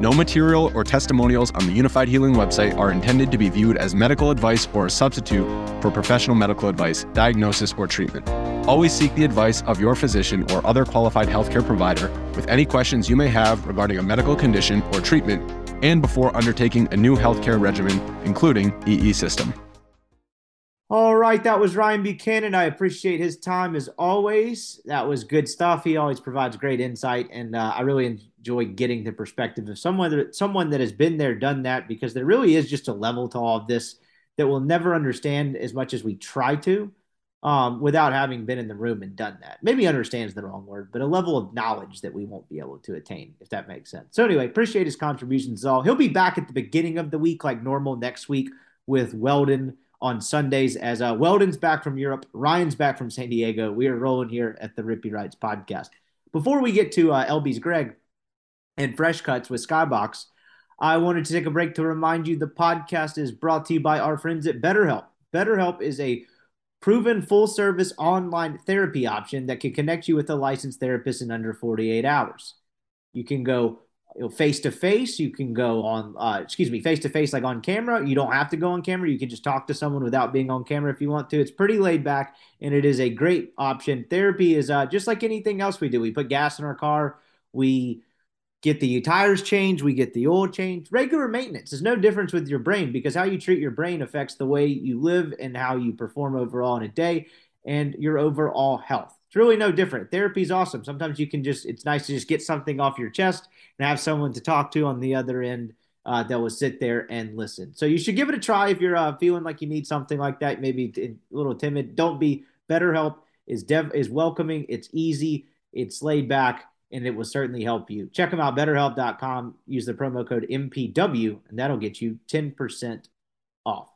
No material or testimonials on the Unified Healing website are intended to be viewed as medical advice or a substitute for professional medical advice, diagnosis, or treatment. Always seek the advice of your physician or other qualified healthcare provider with any questions you may have regarding a medical condition or treatment and before undertaking a new healthcare regimen, including E E System. All right, that was Ryan Buchanan. I appreciate his time as always. That was good stuff. He always provides great insight, and uh, I really enjoy getting the perspective of someone that, someone that has been there, done that, because there really is just a level to all of this that we'll never understand as much as we try to um, without having been in the room and done that. Maybe understands the wrong word, but a level of knowledge that we won't be able to attain, if that makes sense. So anyway, appreciate his contributions all. He'll be back at the beginning of the week like normal next week with Weldon on Sundays, as uh, Weldon's back from Europe, Ryan's back from San Diego. We are rolling here at the Rippy Rides podcast. Before we get to uh, L B's Greg and Fresh Cuts with Skybox, I wanted to take a break to remind you the podcast is brought to you by our friends at BetterHelp. BetterHelp is a proven full-service online therapy option that can connect you with a licensed therapist in under forty-eight hours. You can go You know, face-to-face, you can go on, uh, excuse me, face-to-face like on camera. You don't have to go on camera. You can just talk to someone without being on camera if you want to. It's pretty laid back, and it is a great option. Therapy is uh, just like anything else we do. We put gas in our car. We get the tires changed. We get the oil changed. Regular maintenance. There's no difference with your brain, because how you treat your brain affects the way you live and how you perform overall in a day and your overall health. It's really no different. Therapy is awesome. Sometimes you can just, it's nice to just get something off your chest and have someone to talk to on the other end uh, that will sit there and listen. So you should give it a try if you're uh, feeling like you need something like that, maybe a little timid. Don't be. BetterHelp is, dev- is welcoming. It's easy. It's laid back, and it will certainly help you. Check them out, better help dot com. Use the promo code M P W, and that'll get you ten percent off.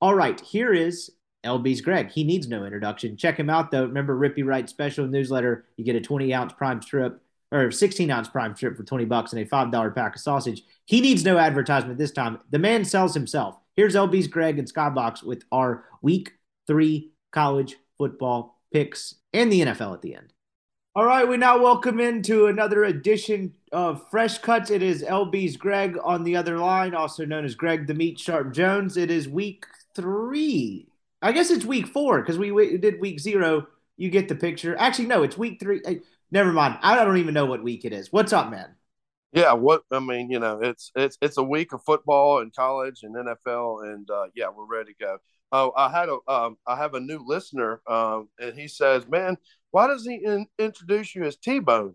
All right, here is L B's Greg. He needs no introduction. Check him out, though. Remember, Rippy Wright special newsletter. You get a twenty-ounce prime strip or sixteen-ounce prime strip for twenty bucks and a five dollar pack of sausage. He needs no advertisement this time. The man sells himself. Here's L B's Greg and Skybox with our Week three college football picks and the N F L at the end. All right, we now welcome into another edition of Fresh Cuts. It is L B's Greg on the other line, also known as Greg the Meat Sharp Jones. It is Week three. I guess it's week four because we, we did week zero. You get the picture. Actually, no, it's week three. I, never mind. I don't even know what week it is. What's up, man? Yeah, what I mean, you know, it's it's it's a week of football and college and N F L, and uh, yeah, we're ready to go. Oh, I had a um, I have a new listener, um, and he says, "Man, why does he in, introduce you as T-Bone?"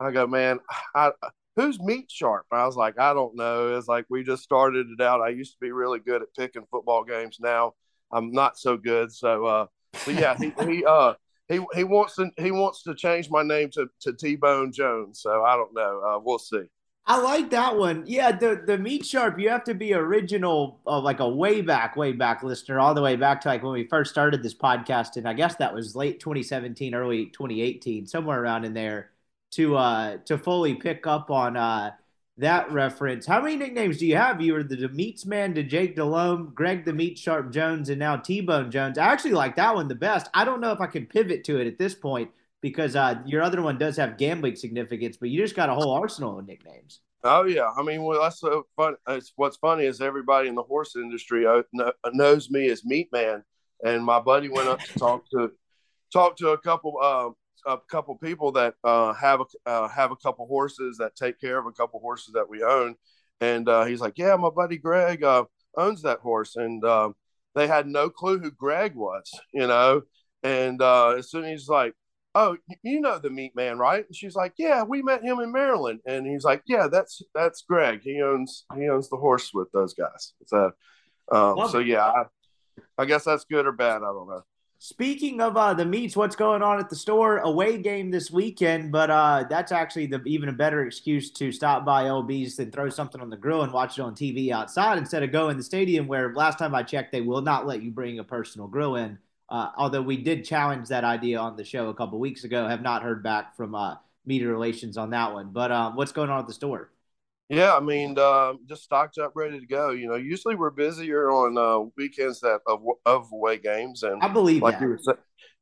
I go, "Man, I, who's Meat Sharp?" I was like, "I don't know." It's like we just started it out. I used to be really good at picking football games. Now I'm not so good. So, uh, but yeah, he, he, uh, he, he wants to, he wants to change my name to, to T-Bone Jones. So I don't know. Uh, we'll see. I like that one. Yeah. The, the Meat Sharp, you have to be original, uh, like a way back, way back listener, all the way back to like when we first started this podcast. And I guess that was late twenty seventeen, early twenty eighteen, somewhere around in there to, uh, to fully pick up on, uh, that reference. How many nicknames do you have? You were the, the Meats Man to Jake Delhomme, Greg the Meat Sharp Jones, and now T-Bone Jones. I actually like that one the best. I don't know if I can pivot to it at this point because uh, your other one does have gambling significance, but you just got a whole arsenal of nicknames. Oh, yeah. I mean, well, that's so fun. It's, what's funny is everybody in the horse industry knows me as Meat Man, and my buddy went up to talk to talk to a couple uh, a couple people that uh, have a, uh, have a couple horses that take care of a couple horses that we own. And uh, he's like, yeah, my buddy Greg uh, owns that horse. And uh, they had no clue who Greg was, you know. And uh, as soon as he's like, oh, you know the meat man, right? And she's like, yeah, we met him in Maryland. And he's like, yeah, that's that's Greg. He owns he owns the horse with those guys. So, um, so yeah, I, I guess that's good or bad. I don't know. Speaking of uh, the meats, what's going on at the store? Away game this weekend, but uh, that's actually the even a better excuse to stop by L B's than throw something on the grill and watch it on T V outside instead of going to the stadium where last time I checked, they will not let you bring a personal grill in. Uh, although we did challenge that idea on the show a couple weeks ago, have not heard back from uh, media relations on that one. But uh, what's going on at the store? Yeah, I mean, uh, just stocked up, ready to go. You know, usually we're busier on uh, weekends that of, of away games, and I believe like that. You were sa-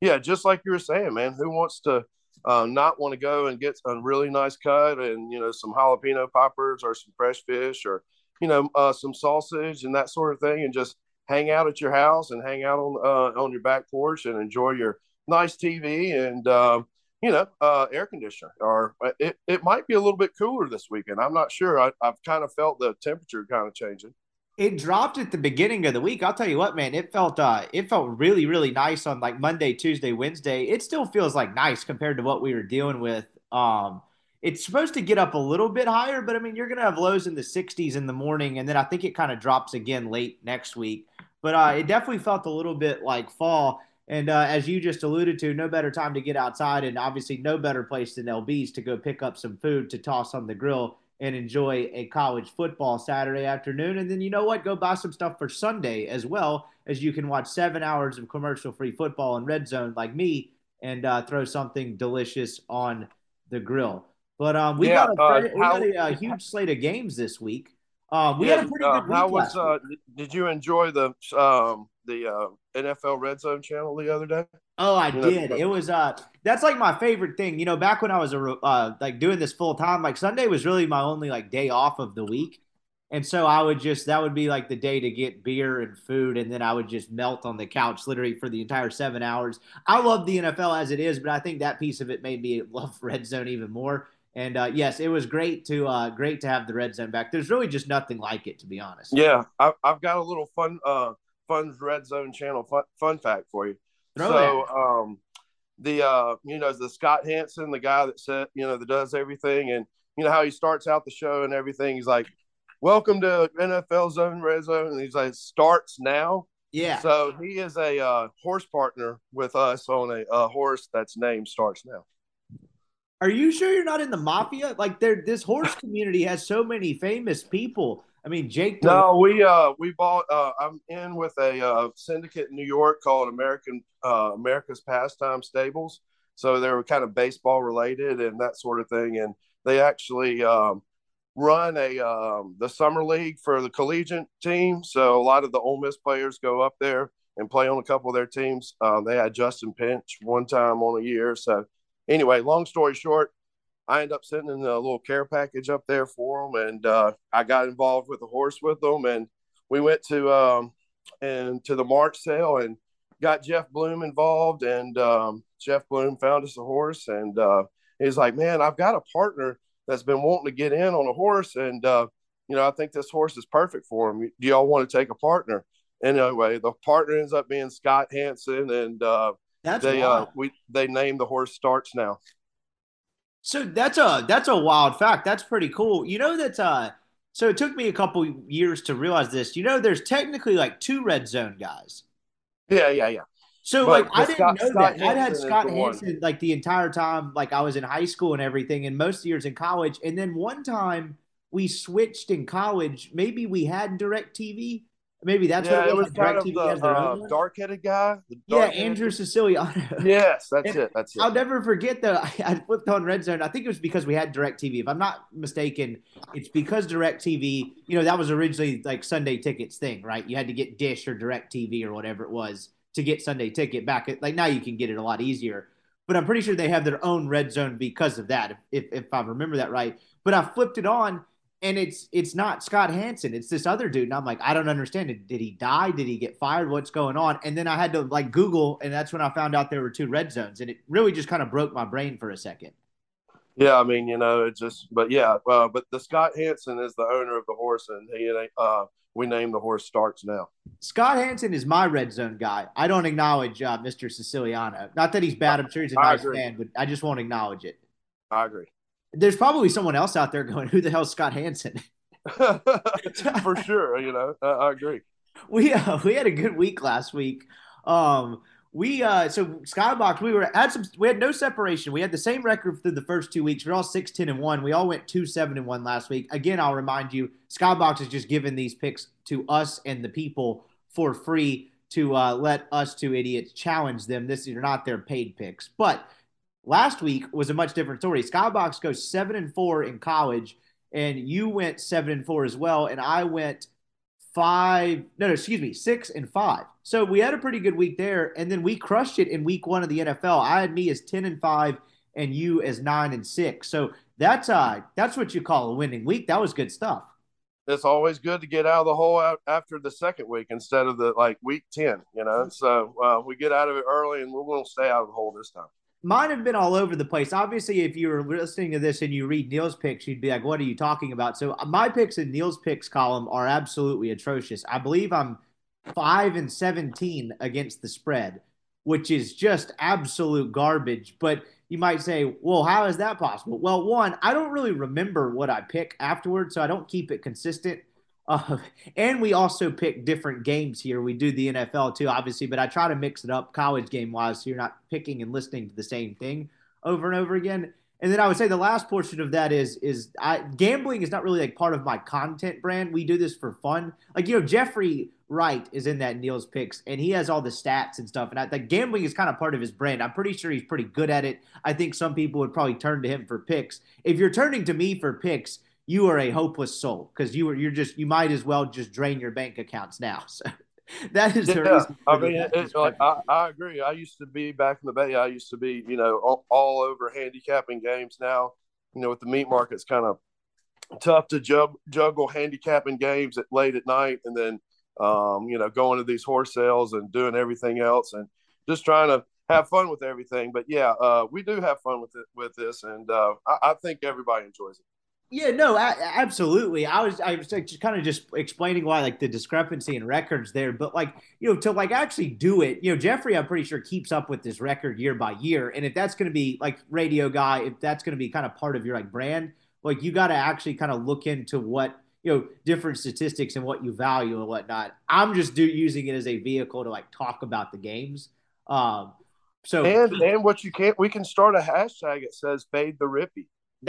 yeah, just like you were saying, man. Who wants to uh, not want to go and get a really nice cut, and you know, some jalapeno poppers or some fresh fish, or you know, uh, some sausage and that sort of thing, and just hang out at your house and hang out on uh, on your back porch and enjoy your nice T V and uh, you know uh, air conditioner. Or it, it might be a little bit cooler this weekend. I'm not sure. I, I've kind of felt the temperature kind of changing. It dropped at the beginning of the week. I'll tell you what, man. It felt uh, it felt really really nice on like Monday, Tuesday, Wednesday. It still feels like nice compared to what we were dealing with. Um, It's supposed to get up a little bit higher, but I mean, you're going to have lows in the sixties in the morning, and then I think it kind of drops again late next week. But uh, it definitely felt a little bit like fall. And uh, as you just alluded to, no better time to get outside, and obviously no better place than L B's to go pick up some food to toss on the grill and enjoy a college football Saturday afternoon. And then you know what? Go buy some stuff for Sunday as well, as you can watch seven hours of commercial-free football in Red Zone like me and uh, throw something delicious on the grill. But um, we yeah, got, a, uh, we how, got a, a huge slate of games this week. Um, we yeah, had a pretty uh, good week how was, uh, week. Did you enjoy the um, the uh, N F L Red Zone channel the other day? Oh, I you did. Know? It was uh, that's like my favorite thing. You know, back when I was a, uh, like doing this full time, like Sunday was really my only like day off of the week, and so I would just that would be like the day to get beer and food, and then I would just melt on the couch literally for the entire seven hours. I love the N F L as it is, but I think that piece of it made me love Red Zone even more. And uh, yes, it was great to uh, great to have the Red Zone back. There's really just nothing like it, to be honest. Yeah, I've, I've got a little fun uh, fun Red Zone channel fun, fun fact for you. Throw so um, the uh, you know the Scott Hansen, the guy that said you know that does everything, and you know how he starts out the show and everything. He's like, "Welcome to N F L Zone Red Zone," and he's like, "Starts now." Yeah. So he is a uh, horse partner with us on a, a horse that's named Starts Now. Are you sure you're not in the mafia? Like, there, this horse community has so many famous people. I mean, Jake. No, we uh, we bought. Uh, I'm in with a uh, syndicate in New York called American uh, America's Pastime Stables. So they were kind of baseball related and that sort of thing. And they actually um, run a um, the summer league for the collegiate team. So a lot of the Ole Miss players go up there and play on a couple of their teams. Uh, they had Justin Pinch one time on a year. So. Anyway, long story short, I ended up sending a little care package up there for them, and uh, I got involved with the horse with them, and we went to um, and to the March sale and got Jeff Bloom involved, and um, Jeff Bloom found us a horse, and uh, he's like, man, I've got a partner that's been wanting to get in on a horse, and, uh, you know, I think this horse is perfect for him. Do y'all want to take a partner? And anyway, the partner ends up being Scott Hansen, and uh, – That's they wild. uh we they named the horse Starts Now. So that's a that's a wild fact. That's pretty cool. You know that's uh so it took me a couple years to realize this. You know, there's technically like two Red Zone guys. Yeah, yeah, yeah. So but like I didn't Scott, know Scott that. I had Scott Hansen like the entire time, like I was in high school and everything, and most years in college. And then one time we switched in college. Maybe we had DirecTV. Maybe that's yeah, what it was. It was kind of the uh, dark-headed guy. The dark yeah, Andrew Siciliano. Yes, that's and it. That's it. I'll never forget though. I, I flipped on Red Zone. I think it was because we had DirecTV. If I'm not mistaken, it's because DirecTV. You know, that was originally like Sunday tickets thing, right? You had to get Dish or DirecTV or whatever it was to get Sunday ticket back. At, like now, you can get it a lot easier. But I'm pretty sure they have their own Red Zone because of that, if if I remember that right. But I flipped it on. And it's it's not Scott Hansen. It's this other dude. And I'm like, I don't understand it. Did he die? Did he get fired? What's going on? And then I had to like Google, and that's when I found out there were two red zones. And it really just kind of broke my brain for a second. Yeah, I mean, you know, it just, but yeah, uh, but the Scott Hansen is the owner of the horse, and he, uh, we named the horse Starks now. Scott Hansen is my red zone guy. I don't acknowledge uh, Mister Siciliano. Not that he's bad. I'm sure he's a I nice agree. man, but I just won't acknowledge it. I agree. There's probably someone else out there going, who the hell is Scott Hansen? For sure, you know, I, I agree. We uh, we had a good week last week. Um, we uh, so Skybox, we were at some, we had no separation. We had the same record through the first two weeks. We're all six ten and one. We all went two seven and one last week. Again, I'll remind you, Skybox is just giving these picks to us and the people for free to uh, let us two idiots challenge them. This is not their paid picks, but. Last week was a much different story. Skybox goes seven and four in college, and you went seven and four as well, and I went five. No, no, excuse me, six and five. So we had a pretty good week there, and then we crushed it in week one of the N F L. I had me as ten and five, and you as nine and six. So that's uh, that's what you call a winning week. That was good stuff. It's always good to get out of the hole after the second week instead of the like week ten. You know, so uh, we get out of it early, and we're going to stay out of the hole this time. Mine have been all over the place. Obviously, if you were listening to this and you read Neil's picks, you'd be like, what are you talking about? So my picks in Neil's picks column are absolutely atrocious. I believe I'm five and seventeen against the spread, which is just absolute garbage. But you might say, well, how is that possible? Well, one, I don't really remember what I pick afterwards, so I don't keep it consistent. Uh, and we also pick different games here. We do the N F L too, obviously, but I try to mix it up college game-wise so you're not picking and listening to the same thing over and over again. And then I would say the last portion of that is is I, gambling is not really like part of my content brand. We do this for fun. Like, you know, Jeffrey Wright is in that Neil's Picks, and he has all the stats and stuff. And I think gambling is kind of part of his brand. I'm pretty sure he's pretty good at it. I think some people would probably turn to him for picks. If you're turning to me for picks, you are a hopeless soul because you are you're just you might as well just drain your bank accounts now. So that is the yeah, reason. I mean, it, it's like, I, I agree. I used to be back in the day. I used to be, you know, all, all over handicapping games. Now, you know, with the meat market, it's kind of tough to jug, juggle handicapping games at late at night and then, um, you know, going to these horse sales and doing everything else and just trying to have fun with everything. But yeah, uh, we do have fun with it with this, and uh, I, I think everybody enjoys it. Yeah, no, I, absolutely. I was, I was like just kind of just explaining why, like the discrepancy in records there, but like, you know, to like actually do it, you know, Jeffrey, I'm pretty sure keeps up with this record year by year. And if that's going to be like radio guy, if that's going to be kind of part of your like brand, like you got to actually kind of look into what, you know, different statistics and what you value and whatnot. I'm just do using it as a vehicle to like talk about the games. Um, so and and what you can't, we can start a hashtag that says fade the Rippy.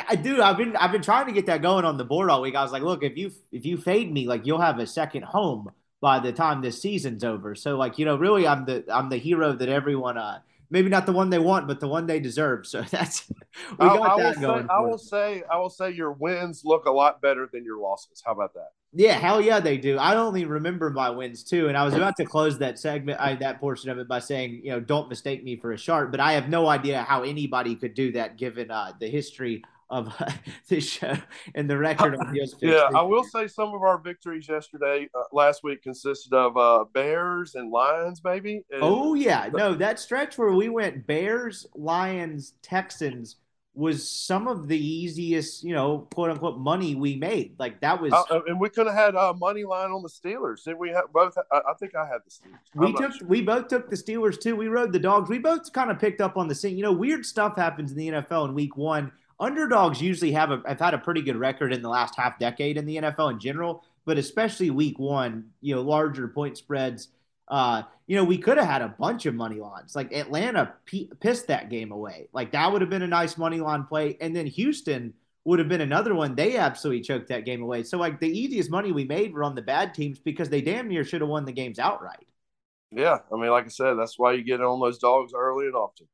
I do. I've been I've been trying to get that going on the board all week. I was like, look, if you if you fade me, like you'll have a second home by the time this season's over. So like, you know, really, I'm the I'm the hero that everyone uh maybe not the one they want, but the one they deserve. So that's we got I, I that going. Say, I will say I will say your wins look a lot better than your losses. How about that? Yeah, hell yeah, they do. I only remember my wins too, and I was about to close that segment, I, that portion of it, by saying, you know, don't mistake me for a shark. But I have no idea how anybody could do that given uh, the history of uh, this show and the record of those picks. Yeah, I will say some of our victories yesterday, uh, last week, consisted of uh, Bears and Lions, maybe. And oh, yeah. No, that stretch where we went Bears, Lions, Texans was some of the easiest, you know, quote-unquote money we made. Like, that was uh, – and we could have had a uh, money line on the Steelers. Did we have both – I think I had the Steelers. We, took, sure. we both took the Steelers, too. We rode the dogs. We both kind of picked up on the scene. You know, weird stuff happens in the N F L in week one. Underdogs usually have a, have had a pretty good record in the last half decade in the N F L in general, but especially week one, you know, larger point spreads. Uh, you know, we could have had a bunch of money lines. Like Atlanta p- pissed that game away. Like that would have been a nice money line play. And then Houston would have been another one. They absolutely choked that game away. So like the easiest money we made were on the bad teams because they damn near should have won the games outright. Yeah. I mean, like I said, that's why you get on those dogs early and often.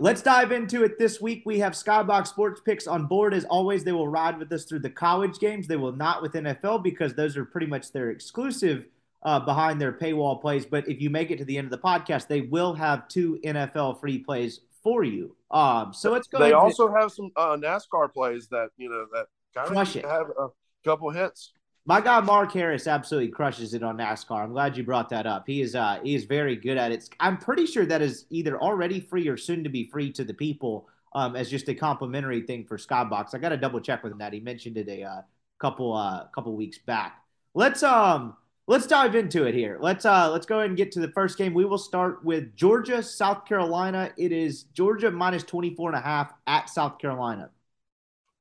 Let's dive into it this week. We have Skybox Sports Picks on board. As always, they will ride with us through the college games. They will not with N F L because those are pretty much their exclusive uh, behind their paywall plays. But if you make it to the end of the podcast, they will have two N F L free plays for you. Um, so let's go. They ahead also and- have some uh, NASCAR plays that, you know, that kind of have a couple hits. My guy Mark Harris absolutely crushes it on NASCAR. I'm glad you brought that up. He is uh, he is very good at it. I'm pretty sure that is either already free or soon to be free to the people um, as just a complimentary thing for Skybox. I got to double check with him that he mentioned it a uh, couple uh, couple weeks back. Let's um let's dive into it here. Let's uh let's go ahead and get to the first game. We will start with Georgia, South Carolina. It is Georgia minus twenty-four and a half at South Carolina.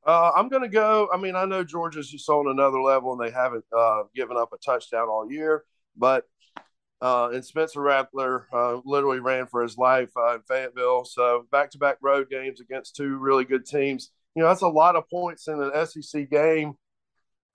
Uh, I'm going to go – I mean, I know Georgia's just on another level, and they haven't uh, given up a touchdown all year. But uh, – and Spencer Rattler uh, literally ran for his life uh, in Fayetteville. So, back-to-back road games against two really good teams. You know, that's a lot of points in an S E C game.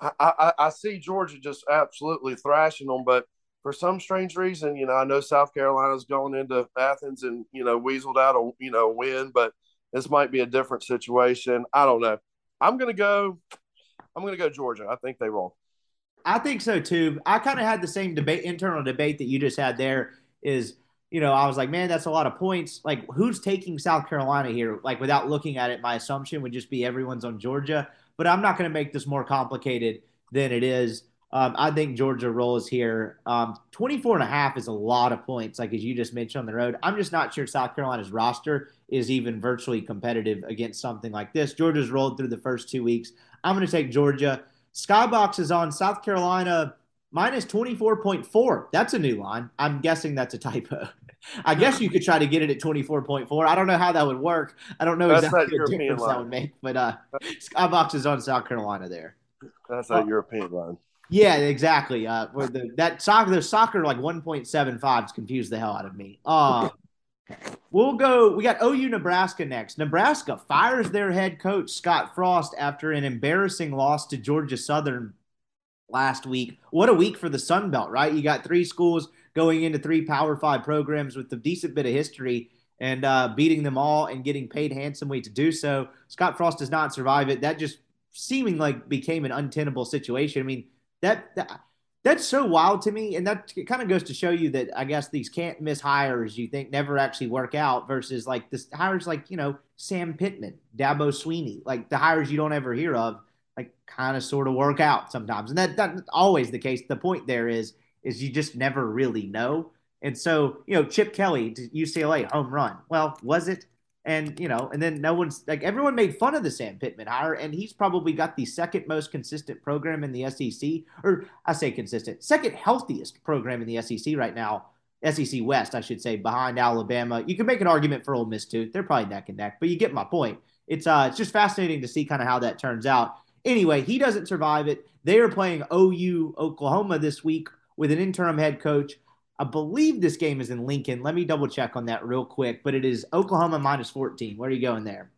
I, I, I see Georgia just absolutely thrashing them. But for some strange reason, you know, I know South Carolina's gone into Athens and, you know, weaseled out a, you know, win. But this might be a different situation. I don't know. I'm going to go – I'm going to go Georgia. I think they roll. I think so, too. I kind of had the same debate, internal debate that you just had there is, you know, I was like, man, that's a lot of points. Like, who's taking South Carolina here? Like, without looking at it, my assumption would just be everyone's on Georgia. But I'm not going to make this more complicated than it is. Um, I think Georgia rolls here. Um, twenty-four and a half is a lot of points, like as you just mentioned on the road. I'm just not sure South Carolina's roster is even virtually competitive against something like this. Georgia's rolled through the first two weeks. I'm going to take Georgia. Skybox is on South Carolina minus twenty-four point four. That's a new line. I'm guessing that's a typo. I guess you could try to get it at twenty-four point four. I don't know how that would work. I don't know that's exactly what difference line. that would make, but uh, Skybox is on South Carolina there. That's a uh, European line. Yeah, exactly. Uh, where the, that soccer, the soccer like one point seven fives confused the hell out of me. Uh, we'll go. We got O U Nebraska next. Nebraska fires their head coach Scott Frost after an embarrassing loss to Georgia Southern last week. What a week for the Sun Belt, right? You got three schools going into three Power Five programs with a decent bit of history and uh, beating them all and getting paid handsomely to do so. Scott Frost does not survive it. That just seemingly like became an untenable situation. I mean. That, that that's so wild to me, and that kind of goes to show you that I guess these can't miss hires you think never actually work out versus like this hires like you know Sam Pittman, Dabo Sweeney, like the hires you don't ever hear of, like kind of sort of work out sometimes, and that that's always the case. The point there is is you just never really know, and so you know Chip Kelly to U C L A home run. Well, was it? And, you know, and then no one's like everyone made fun of the Sam Pittman hire, and he's probably got the second most consistent program in the S E C, or I say consistent, second healthiest program in the S E C right now, S E C West, I should say, behind Alabama. You can make an argument for Ole Miss, too. They're probably neck and neck, but you get my point. It's uh, it's just fascinating to see kind of how that turns out. Anyway, he doesn't survive it. They are playing O U Oklahoma this week with an interim head coach. I believe this game is in Lincoln. Let me double check on that real quick. But it is Oklahoma minus fourteen. Where are you going there?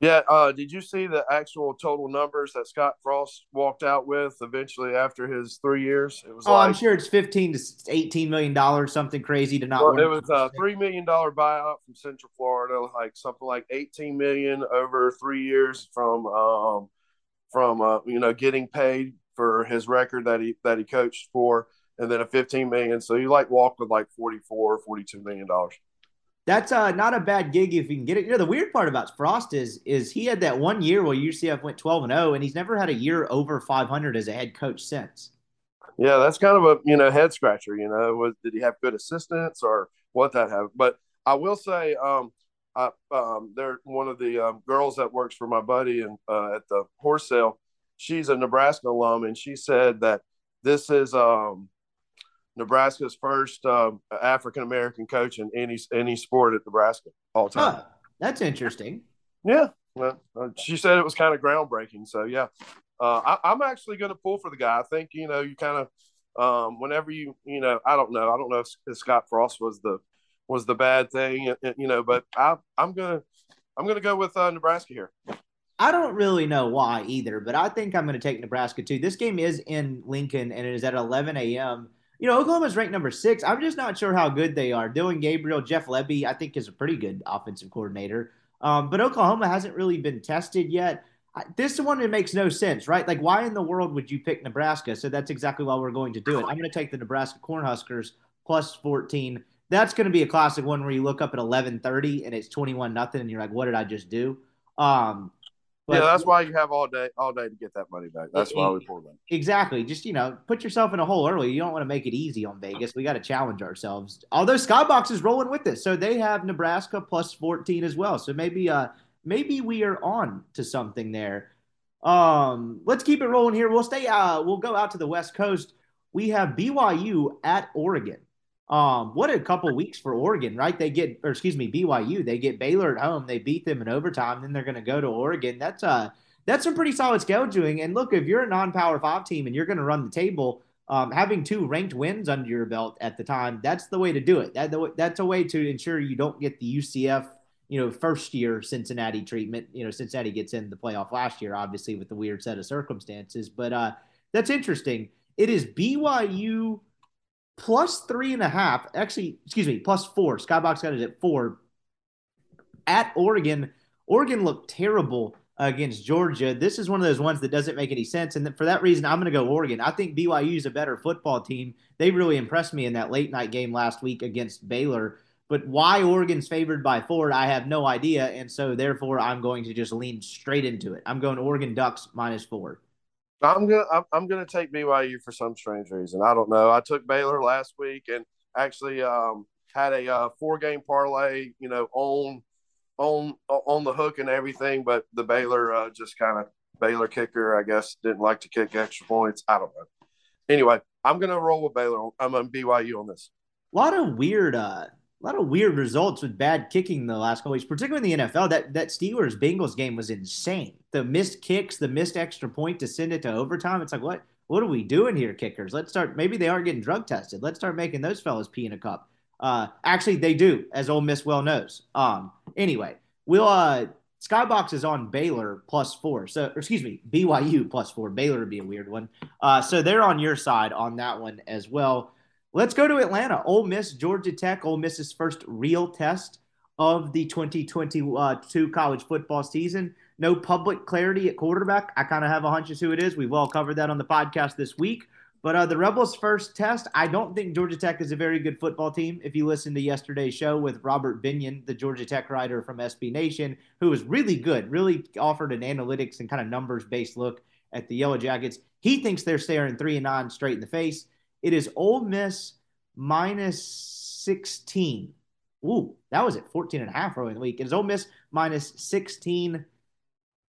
Yeah. Uh, did you see the actual total numbers that Scott Frost walked out with eventually after his three years? It was oh, like, I'm sure it's fifteen to eighteen million dollars, something crazy to not. Well, it was a three million dollar buyout from Central Florida, like something like eighteen million over three years from um, from uh, you know getting paid for his record that he that he coached for. And then a fifteen million dollars. So you like walk with like forty-four, forty-two million dollars. That's uh, not a bad gig if you can get it. You know, the weird part about Frost is is he had that one year where U C F went twelve and oh, and he's never had a year over five hundred as a head coach since. Yeah, that's kind of a, you know, head scratcher, you know. Was, did he have good assistants or what that have? But I will say um, I, um, they're one of the um, girls that works for my buddy and uh, at the horse sale. She's a Nebraska alum, and she said that this is um, – Nebraska's first um, African-American coach in any any sport at Nebraska all time. Huh, that's interesting. Yeah. Well, she said it was kind of groundbreaking. So, yeah. Uh, I, I'm actually going to pull for the guy. I think, you know, you kind of um, – whenever you – you know, I don't know. I don't know if Scott Frost was the was the bad thing, you know, but I, I'm going to I'm gonna go with uh, Nebraska here. I don't really know why either, but I think I'm going to take Nebraska too. This game is in Lincoln, and it is at eleven a.m. You know, Oklahoma's ranked number six. I'm just not sure how good they are. Dylan Gabriel, Jeff Lebby, I think is a pretty good offensive coordinator. Um, but Oklahoma hasn't really been tested yet. I, this one, it makes no sense, right? Like, why in the world would you pick Nebraska? So that's exactly why we're going to do it. I'm going to take the Nebraska Cornhuskers plus fourteen. That's going to be a classic one where you look up at eleven thirty and it's twenty-one nothing, and you're like, what did I just do? Um, But, yeah, that's why you have all day, all day to get that money back. That's it, why we pulled them. Exactly. Just, you know, put yourself in a hole early. You don't want to make it easy on Vegas. We got to challenge ourselves. Although Skybox is rolling with this, so they have Nebraska plus fourteen as well. So maybe, uh, maybe we are on to something there. Um, let's keep it rolling here. We'll stay. Uh, we'll go out to the West Coast. We have B Y U at Oregon. Um, what a couple weeks for Oregon, right? They get, or excuse me, B Y U. They get Baylor at home. They beat them in overtime. Then they're going to go to Oregon. That's uh, that's some pretty solid scheduling. And look, if you're a non-power five team and you're going to run the table, um, having two ranked wins under your belt at the time, that's the way to do it. That that's a way to ensure you don't get the U C F, you know, first year Cincinnati treatment. You know, Cincinnati gets in the playoff last year, obviously with the weird set of circumstances. But uh, that's interesting. It is B Y U. Plus three and a half, actually, excuse me, plus four. Skybox got it at four. At Oregon, Oregon looked terrible against Georgia. This is one of those ones that doesn't make any sense. And for that reason, I'm going to go Oregon. I think B Y U is a better football team. They really impressed me in that late night game last week against Baylor. But why Oregon's favored by four, I have no idea. And so, therefore, I'm going to just lean straight into it. I'm going Oregon Ducks minus four. I'm gonna I'm, I'm gonna take B Y U for some strange reason. I don't know. I took Baylor last week and actually um, had a uh, four game parlay, you know, on on on the hook and everything. But the Baylor uh, just kind of Baylor kicker, I guess, didn't like to kick extra points. I don't know. Anyway, I'm gonna roll with Baylor. I'm on B Y U on this. A lot of weird, uh, a lot of weird results with bad kicking the last couple weeks, particularly in the N F L. That that Steelers Bengals game was insane. The missed kicks, the missed extra point to send it to overtime. It's like, what what are we doing here, kickers? Let's start. Maybe they aren't getting drug tested. Let's start making those fellas pee in a cup. Uh, actually, they do, as Ole Miss well knows. Um, anyway, we'll uh, Skybox is on Baylor plus four. So, or excuse me, B Y U plus four. Baylor would be a weird one. Uh, so they're on your side on that one as well. Let's go to Atlanta. Ole Miss, Georgia Tech. Ole Miss's first real test of the twenty twenty-two college football season. No public clarity at quarterback. I kind of have a hunch as who it is. We've all covered that on the podcast this week. But uh, the Rebels' first test, I don't think Georgia Tech is a very good football team. If you listen to yesterday's show with Robert Binion, the Georgia Tech writer from S B Nation, who was really good, really offered an analytics and kind of numbers-based look at the Yellow Jackets. He thinks they're staring three and nine straight in the face. It is Ole Miss minus sixteen. Ooh, that was at fourteen and a half early in the week. It is Ole Miss minus sixteen.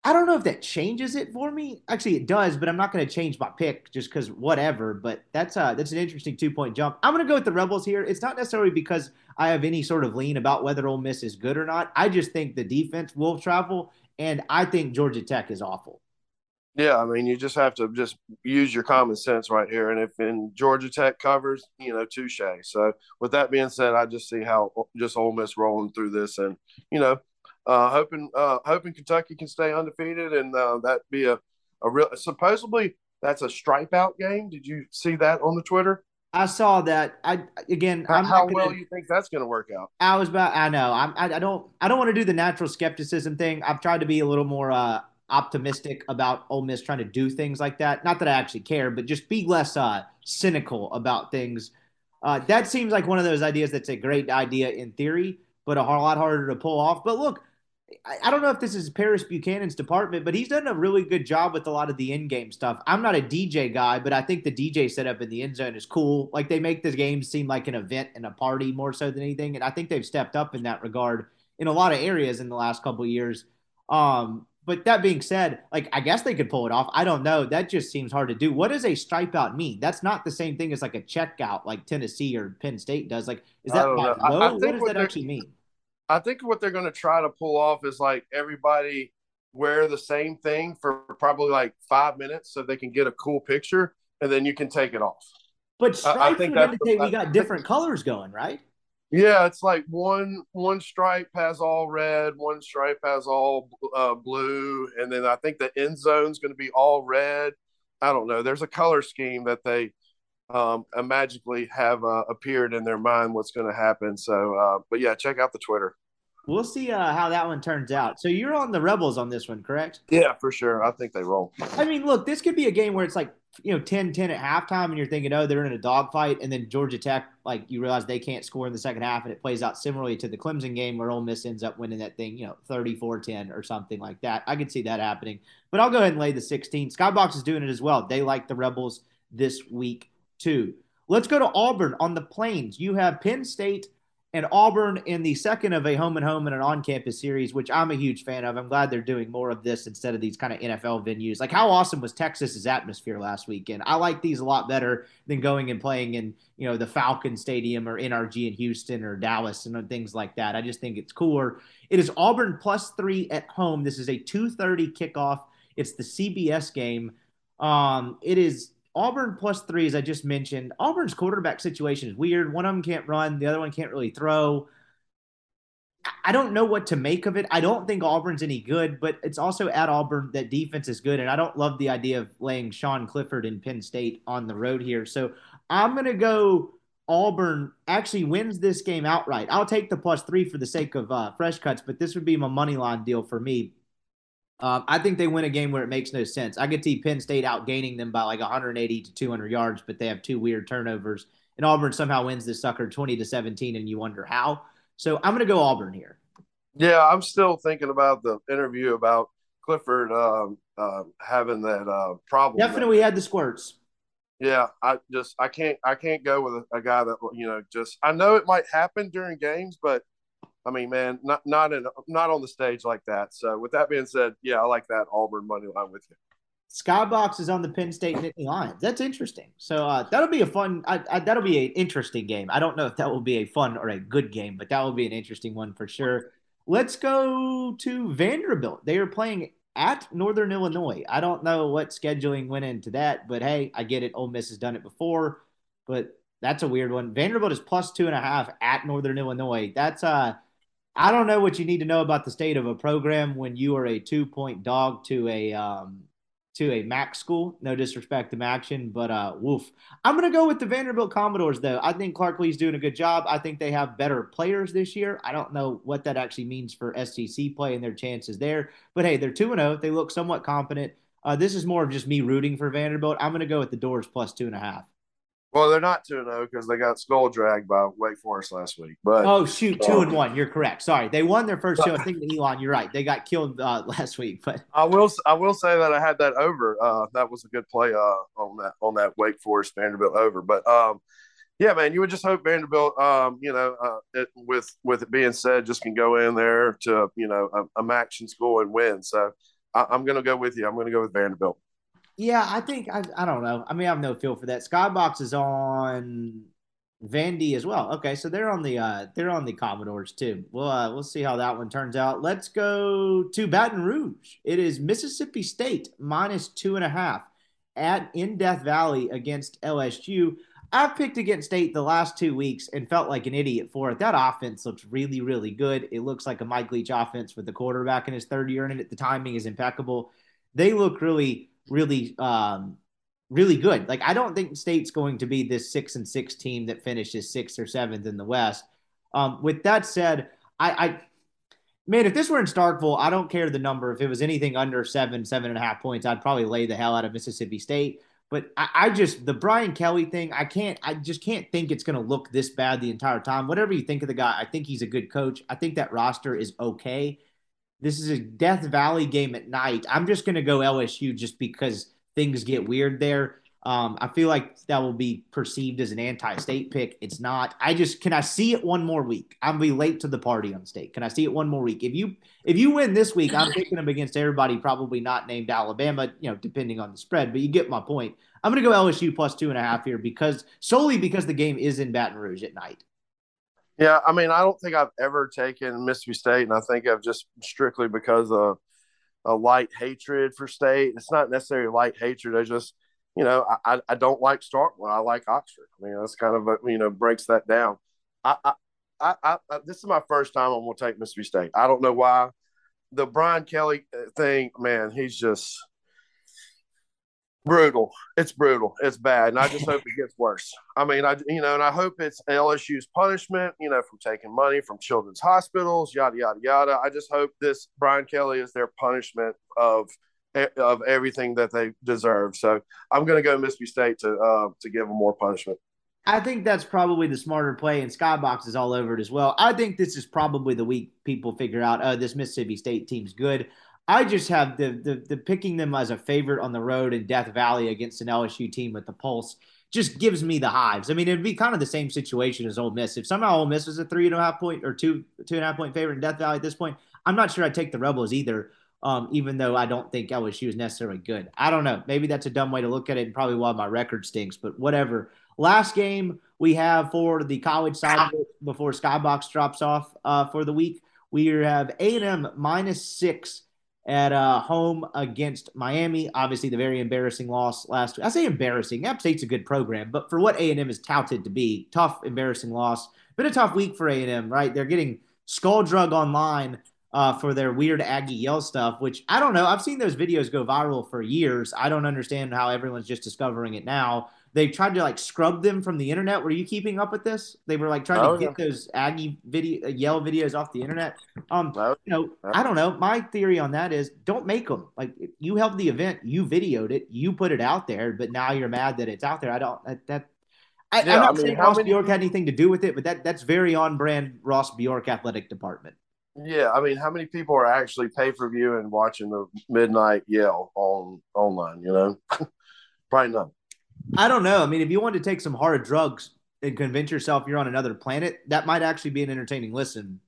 I don't know if that changes it for me. Actually, it does, but I'm not going to change my pick just because whatever. But that's uh, that's an interesting two-point jump. I'm going to go with the Rebels here. It's not necessarily because I have any sort of lean about whether Ole Miss is good or not. I just think the defense will travel, and I think Georgia Tech is awful. Yeah, I mean, you just have to just use your common sense right here. And if in Georgia Tech covers, you know, touche. So with that being said, I just see how just Ole Miss rolling through this and, you know, Uh, hoping, uh, hoping Kentucky can stay undefeated, and uh, that be a, a real. Supposedly, that's a stripe-out game. Did you see that on the Twitter? I saw that. I again. How, I'm not how gonna, well do you think that's going to work out? I was about. I know. I'm. I, I don't. I don't want to do the natural skepticism thing. I've tried to be a little more uh, optimistic about Ole Miss trying to do things like that. Not that I actually care, but just be less uh, cynical about things. Uh, that seems like one of those ideas that's a great idea in theory, but a lot harder to pull off. But look. I don't know if this is Paris Buchanan's department, but he's done a really good job with a lot of the in-game stuff. I'm not a D J guy, but I think the D J setup in the end zone is cool. Like, they make the game seem like an event and a party more so than anything, and I think they've stepped up in that regard in a lot of areas in the last couple of years. Um, but that being said, like, I guess they could pull it off. I don't know. That just seems hard to do. What does a stripe out mean? That's not the same thing as, like, a check out like Tennessee or Penn State does. Like, is that low? What does that actually mean? I think what they're going to try to pull off is like everybody wear the same thing for probably like five minutes so they can get a cool picture, and then you can take it off. But stripes I, I think would indicate we got different colors going, right? Yeah, it's like one one stripe has all red, one stripe has all uh, blue, and then I think the end zone's going to be all red. I don't know. There's a color scheme that they – um and magically have uh, appeared in their mind what's going to happen. So uh but yeah, check out the Twitter. We'll see uh, how that one turns out. So you're on the Rebels on this one, correct? Yeah, for sure. I think they roll. I mean, look, this could be a game where it's like, you know, ten ten at halftime, and you're thinking, oh, they're in a dogfight, and then Georgia Tech, like, you realize they can't score in the second half, and it plays out similarly to the Clemson game where Ole Miss ends up winning that thing, you know, thirty-four ten or something like that. I could see that happening. But I'll go ahead and lay the sixteen. Skybox is doing it as well. They like the Rebels this week, too. Let's go to Auburn on the Plains. You have Penn State and Auburn in the second of a home-and-home and an on-campus series, which I'm a huge fan of. I'm glad they're doing more of this instead of these kind of N F L venues. Like, how awesome was Texas's atmosphere last weekend? I like these a lot better than going and playing in, you know, the Falcon Stadium or N R G in Houston or Dallas and things like that. I just think it's cooler. It is Auburn plus three at home. This is a two thirty kickoff. It's the C B S game. Um, it is Auburn plus three, as I just mentioned. Auburn's quarterback situation is weird. One of them can't run. The other one can't really throw. I don't know what to make of it. I don't think Auburn's any good, but it's also at Auburn that defense is good, and I don't love the idea of laying Sean Clifford and Penn State on the road here. So I'm going to go Auburn actually wins this game outright. I'll take the plus three for the sake of uh, fresh cuts, but this would be my money line deal for me. Um, I think they win a game where it makes no sense. I could see Penn State outgaining them by like one hundred eighty to two hundred yards, but they have two weird turnovers. And Auburn somehow wins this sucker twenty to seventeen, and you wonder how. So I'm going to go Auburn here. Yeah, I'm still thinking about the interview about Clifford um, uh, having that uh, problem. Definitely had the squirts. Yeah, I just I can't I can't go with a, a guy that, you know, just, I know it might happen during games, but I mean, man, not not in, not on the stage like that. So, with that being said, yeah, I like that Auburn money line with you. Skybox is on the Penn State Nittany Lions. That's interesting. So uh, that'll be a fun. I, I, that'll be an interesting game. I don't know if that will be a fun or a good game, but that will be an interesting one for sure. Let's go to Vanderbilt. They are playing at Northern Illinois. I don't know what scheduling went into that, but hey, I get it. Ole Miss has done it before, but that's a weird one. Vanderbilt is plus two and a half at Northern Illinois. That's uh. I don't know what you need to know about the state of a program when you are a two-point dog to a um, to a MAC school. No disrespect to MACtion, but uh, woof. I'm going to go with the Vanderbilt Commodores, though. I think Clark Lee's doing a good job. I think they have better players this year. I don't know what that actually means for S E C play and their chances there. But, hey, they're two and oh. They look somewhat competent. Uh, this is more of just me rooting for Vanderbilt. I'm going to go with the Doors plus two and a half. Well, they're not two and oh because they got skull dragged by Wake Forest last week. But oh, shoot, two um, and one. You're correct. Sorry. They won their first two. I think the Elon, you're right. They got killed uh, last week. But I will I will say that I had that over. Uh, that was a good play uh, on that on that Wake Forest Vanderbilt over. But, um, yeah, man, you would just hope Vanderbilt, um, you know, uh, it, with, with it being said, just can go in there to, you know, a, a MACtion school and win. So I, I'm going to go with you. I'm going to go with Vanderbilt. Yeah, I think I, – I don't know. I mean, I have no feel for that. Skybox is on Vandy as well. Okay, so they're on the uh, they're on the Commodores too. We'll, uh, we'll see how that one turns out. Let's go to Baton Rouge. It is Mississippi State minus two and a half at in Death Valley against L S U. I've picked against State the last two weeks and felt like an idiot for it. That offense looks really, really good. It looks like a Mike Leach offense with the quarterback in his third year in it. The timing is impeccable. They look really – really, um, really good. Like, I don't think State's going to be this six and six team that finishes sixth or seventh in the West. Um, with that said, I, I, man, if this were in Starkville, I don't care the number. If it was anything under seven, seven and a half points, I'd probably lay the hell out of Mississippi State. But I, I just, the Brian Kelly thing, I can't, I just can't think it's going to look this bad the entire time. Whatever you think of the guy, I think he's a good coach. I think that roster is okay. This is a Death Valley game at night. I'm just going to go L S U just because things get weird there. Um, I feel like that will be perceived as an anti-State pick. It's not. I just – can I see it one more week? I'll be late to the party on State. Can I see it one more week? If you if you win this week, I'm picking them against everybody probably not named Alabama, you know, depending on the spread. But you get my point. I'm going to go L S U plus two and a half here because solely because the game is in Baton Rouge at night. Yeah, I mean, I don't think I've ever taken Mississippi State, and I think I've just strictly because of a light hatred for State. It's not necessarily light hatred. I just, you know, I, I don't like Starkville. I like Oxford. I mean, that's kind of, a, you know, breaks that down. I, I, I, I, this is my first time I'm going to take Mississippi State. I don't know why. The Brian Kelly thing, man, he's just – Brutal. It's brutal. It's bad. And I just hope it gets worse. I mean, I, you know, and I hope it's L S U's punishment, you know, from taking money from children's hospitals, yada, yada, yada. I just hope this Brian Kelly is their punishment of, of everything that they deserve. So I'm going to go Mississippi State to, uh, to give them more punishment. I think that's probably the smarter play, and Skybox is all over it as well. I think this is probably the week people figure out, oh, this Mississippi State team's good. I just have the, the the picking them as a favorite on the road in Death Valley against an L S U team with the pulse just gives me the hives. I mean, it'd be kind of the same situation as Ole Miss. If somehow Ole Miss was a three and a half point or two two and a half point favorite in Death Valley at this point, I'm not sure I'd take the Rebels either. Um, even though I don't think L S U is necessarily good. I don't know. Maybe that's a dumb way to look at it, and probably why my record stinks, but whatever. Last game we have for the college side before Skybox drops off uh, for the week. We have A and M minus six at uh, home against Miami. Obviously, the very embarrassing loss last week. I say embarrassing. App State's a good program, but for what A and M is touted to be, tough, embarrassing loss. Been a tough week for A and M, right? They're getting skull drug online uh, for their weird Aggie yell stuff, which I don't know. I've seen those videos go viral for years. I don't understand how everyone's just discovering it now. They tried to, like, scrub them from the internet. Were you keeping up with this? They were, like, trying oh, to get yeah. those Aggie video, yell videos off the internet. Um, no, you know, no. I don't know. My theory on that is don't make them. Like, you held the event. You videoed it. You put it out there, but now you're mad that it's out there. I don't – that. I, yeah, I'm not I mean, saying Ross many, Bjork had anything to do with it, but that that's very on-brand Ross Bjork athletic department. Yeah, I mean, how many people are actually pay-per-view and watching the midnight yell on online, you know? Probably none. I don't know. I mean, if you want to take some hard drugs and convince yourself you're on another planet, that might actually be an entertaining listen.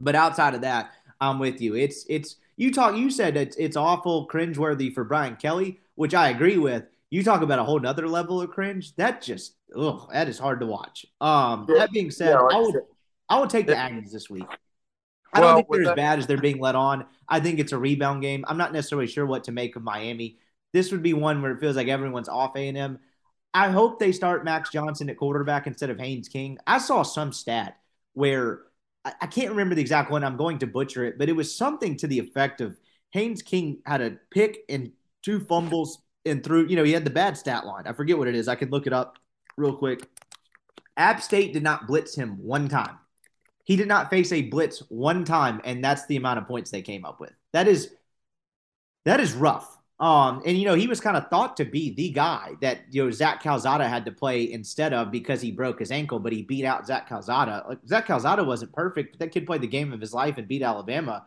But outside of that, I'm with you. It's it's you talk. You said it's it's awful, cringeworthy for Brian Kelly, which I agree with. You talk about a whole nother level of cringe. That just ugh, that is hard to watch. Um, yeah, that being said, yeah, like I would I would take the Aggies this week. I don't well, think they're as that- bad as they're being let on. I think it's a rebound game. I'm not necessarily sure what to make of Miami. This would be one where it feels like everyone's off A and M. I hope they start Max Johnson at quarterback instead of Haynes King. I saw some stat where I can't remember the exact one. I'm going to butcher it, but it was something to the effect of Haynes King had a pick and two fumbles and threw, you know, he had the bad stat line. I forget what it is. I could look it up real quick. App State did not blitz him one time. He did not face a blitz one time, and that's the amount of points they came up with. That is, that is rough. Um, and, you know, he was kind of thought to be the guy that, you know, Zach Calzada had to play instead of because he broke his ankle, but he beat out Zach Calzada. Like, Zach Calzada wasn't perfect, but that kid played the game of his life and beat Alabama.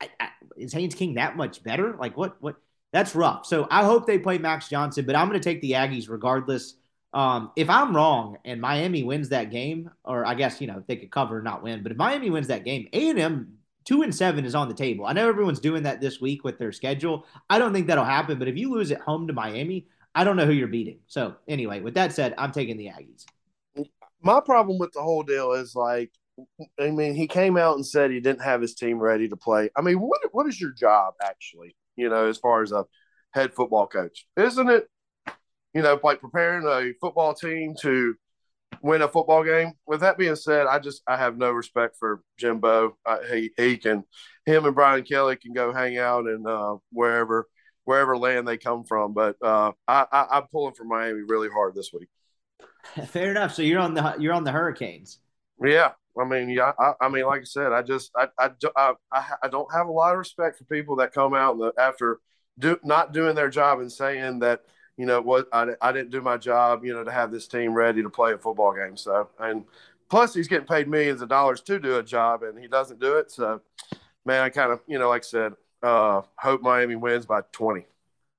I, I, is Haynes King that much better? Like, what? What? That's rough. So I hope they play Max Johnson, but I'm going to take the Aggies regardless. Um, if I'm wrong and Miami wins that game, or I guess, you know, they could cover and not win, but if Miami wins that game, A and M Two and seven is on the table. I know everyone's doing that this week with their schedule. I don't think that'll happen, but if you lose at home to Miami, I don't know who you're beating. So anyway, with that said, I'm taking the Aggies. My problem with the whole deal is, like, I mean, he came out and said he didn't have his team ready to play. I mean, what what is your job actually, you know, as far as a head football coach? Isn't it, you know, like preparing a football team to win a football game? With that being said, I just I have no respect for Jimbo. I, he he can him and Brian Kelly can go hang out and uh, wherever wherever land they come from. But uh, I, I I'm pulling for Miami really hard this week. Fair enough. So you're on the you're on the Hurricanes. Yeah, I mean, yeah, I, I mean, like I said, I just I I, I I don't have a lot of respect for people that come out and after do not doing their job and saying that, you know, what I, I didn't do my job, you know, to have this team ready to play a football game. So, and plus he's getting paid millions of dollars to do a job and he doesn't do it. So, man, I kind of, you know, like I said, uh, hope Miami wins by twenty.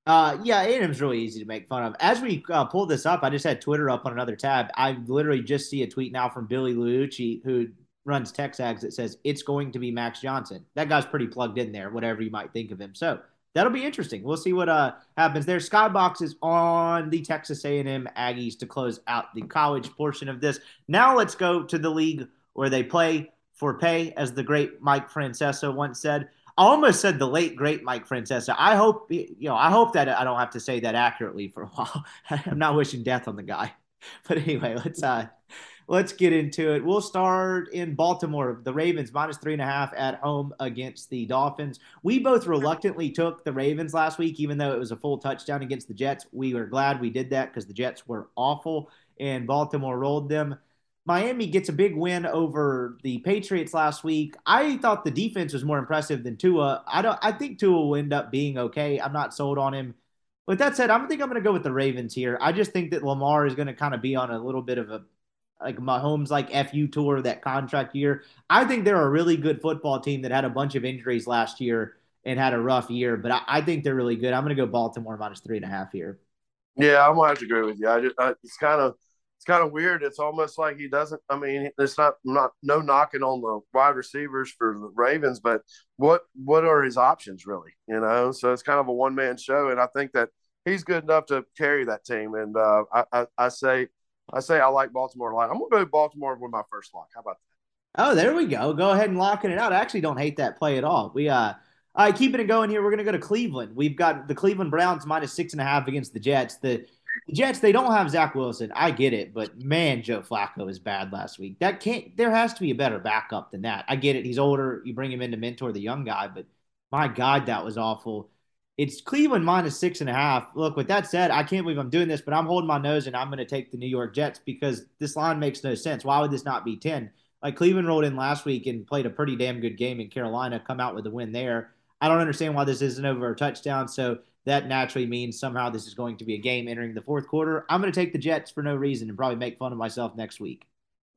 Uh, yeah, A and M's really easy to make fun of. As we uh, pull this up, I just had Twitter up on another tab. I literally just see a tweet now from Billy Luucci, who runs Texags, that says it's going to be Max Johnson. That guy's pretty plugged in there, whatever you might think of him. So, that'll be interesting. We'll see what uh, happens there. Skybox is on the Texas A and M Aggies to close out the college portion of this. Now let's go to the league where they play for pay, as the great Mike Francesa once said. I almost said the late, great Mike Francesa. I hope, you know, I hope that I don't have to say that accurately for a while. I'm not wishing death on the guy. But anyway, let's uh, let's get into it. We'll start in Baltimore. The Ravens minus three and a half at home against the Dolphins. We both reluctantly took the Ravens last week, even though it was a full touchdown against the Jets. We were glad we did that because the Jets were awful and Baltimore rolled them. Miami gets a big win over the Patriots last week. I thought the defense was more impressive than Tua. I don't. I think Tua will end up being okay. I'm not sold on him. With that said, I think I'm going to go with the Ravens here. I just think that Lamar is going to kind of be on a little bit of a like Mahomes-like F U tour that contract year. I think they're a really good football team that had a bunch of injuries last year and had a rough year, but I, I think they're really good. I'm going to go Baltimore minus three and a half here. Yeah, I'm going to have to agree with you. I just, I, it's kind of it's kind of weird. It's almost like he doesn't. I mean, it's not not no knocking on the wide receivers for the Ravens, but what what are his options really? You know, so it's kind of a one man show, and I think that he's good enough to carry that team. And uh, I, I I say. I say I like Baltimore a lot. I'm going to go to Baltimore with my first lock. How about that? Oh, there we go. Go ahead and locking it out. I actually don't hate that play at all. We uh, all right, keeping it going here, we're going to go to Cleveland. We've got the Cleveland Browns minus six and a half against the Jets. The, the Jets, they don't have Zach Wilson. I get it, but, man, Joe Flacco is bad last week. That can't. There has to be a better backup than that. I get it. He's older. You bring him in to mentor the young guy, but, my God, that was awful. It's Cleveland minus six and a half. Look, with that said, I can't believe I'm doing this, but I'm holding my nose and I'm going to take the New York Jets because this line makes no sense. Why would this not be ten? Like Cleveland rolled in last week and played a pretty damn good game in Carolina, come out with a win there. I don't understand why this isn't over a touchdown, so that naturally means somehow this is going to be a game entering the fourth quarter. I'm going to take the Jets for no reason and probably make fun of myself next week.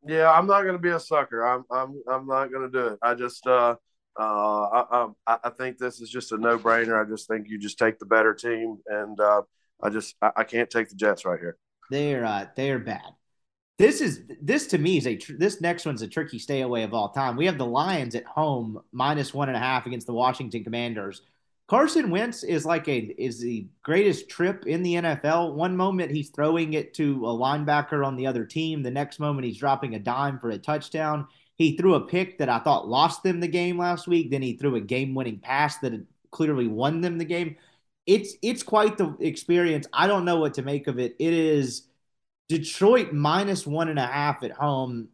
Yeah, I'm not going to be a sucker. I'm I'm I'm not going to do it. I just uh... – Uh, I, I think this is just a no-brainer. I just think you just take the better team, and uh, I just I, I can't take the Jets right here. They're uh, they're bad. This is this to me is a tr- this next one's a tricky stay away of all time. We have the Lions at home minus one and a half against the Washington Commanders. Carson Wentz is like a is the greatest trip in the N F L. One moment he's throwing it to a linebacker on the other team. The next moment he's dropping a dime for a touchdown. He threw a pick that I thought lost them the game last week. Then he threw a game-winning pass that clearly won them the game. It's it's quite the experience. I don't know what to make of it. It is Detroit minus one and a half at home.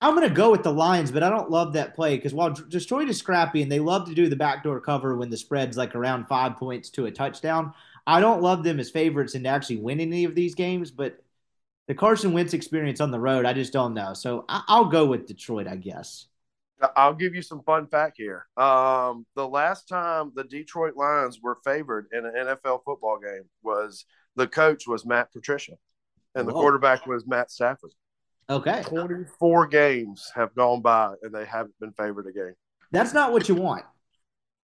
I'm going to go with the Lions, but I don't love that play because while Detroit is scrappy and they love to do the backdoor cover when the spread's like around five points to a touchdown, I don't love them as favorites and actually win any of these games, but – the Carson Wentz experience on the road, I just don't know. So I'll go with Detroit, I guess. I'll give you some fun fact here. Um, the last time the Detroit Lions were favored in an N F L football game was the coach was Matt Patricia, and the Whoa. quarterback was Matt Stafford. Okay. twenty-four games have gone by, and they haven't been favored again. That's not what you want.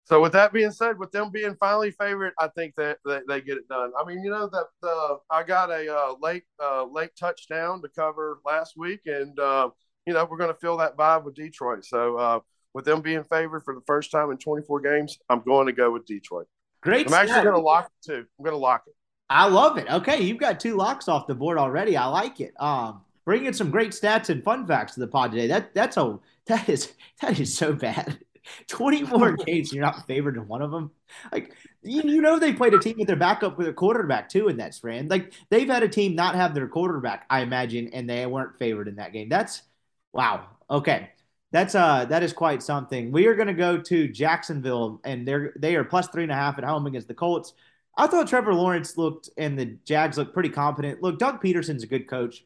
So with that being said, with them being finally favorite, I think that they, they get it done. I mean, you know, that the I got a uh, late uh, late touchdown to cover last week, and uh, you know we're going to feel that vibe with Detroit. So uh, with them being favored for the first time in twenty-four games, I'm going to go with Detroit. Great. I'm actually going to lock it too. I'm going to lock it. I love it. Okay, you've got two locks off the board already. I like it. Um, bringing some great stats and fun facts to the pod today. That that's a that is that is so bad. twenty-four games, you're not favored in one of them. Like, you, you know they played a team with their backup with a quarterback, too, in that span. Like, they've had a team not have their quarterback, I imagine, and they weren't favored in that game. That's – wow. Okay. That's uh, that is quite something. We are going to go to Jacksonville, and they're, they are plus three and a half at home against the Colts. I thought Trevor Lawrence looked and the Jags looked pretty competent. Look, Doug Peterson's a good coach.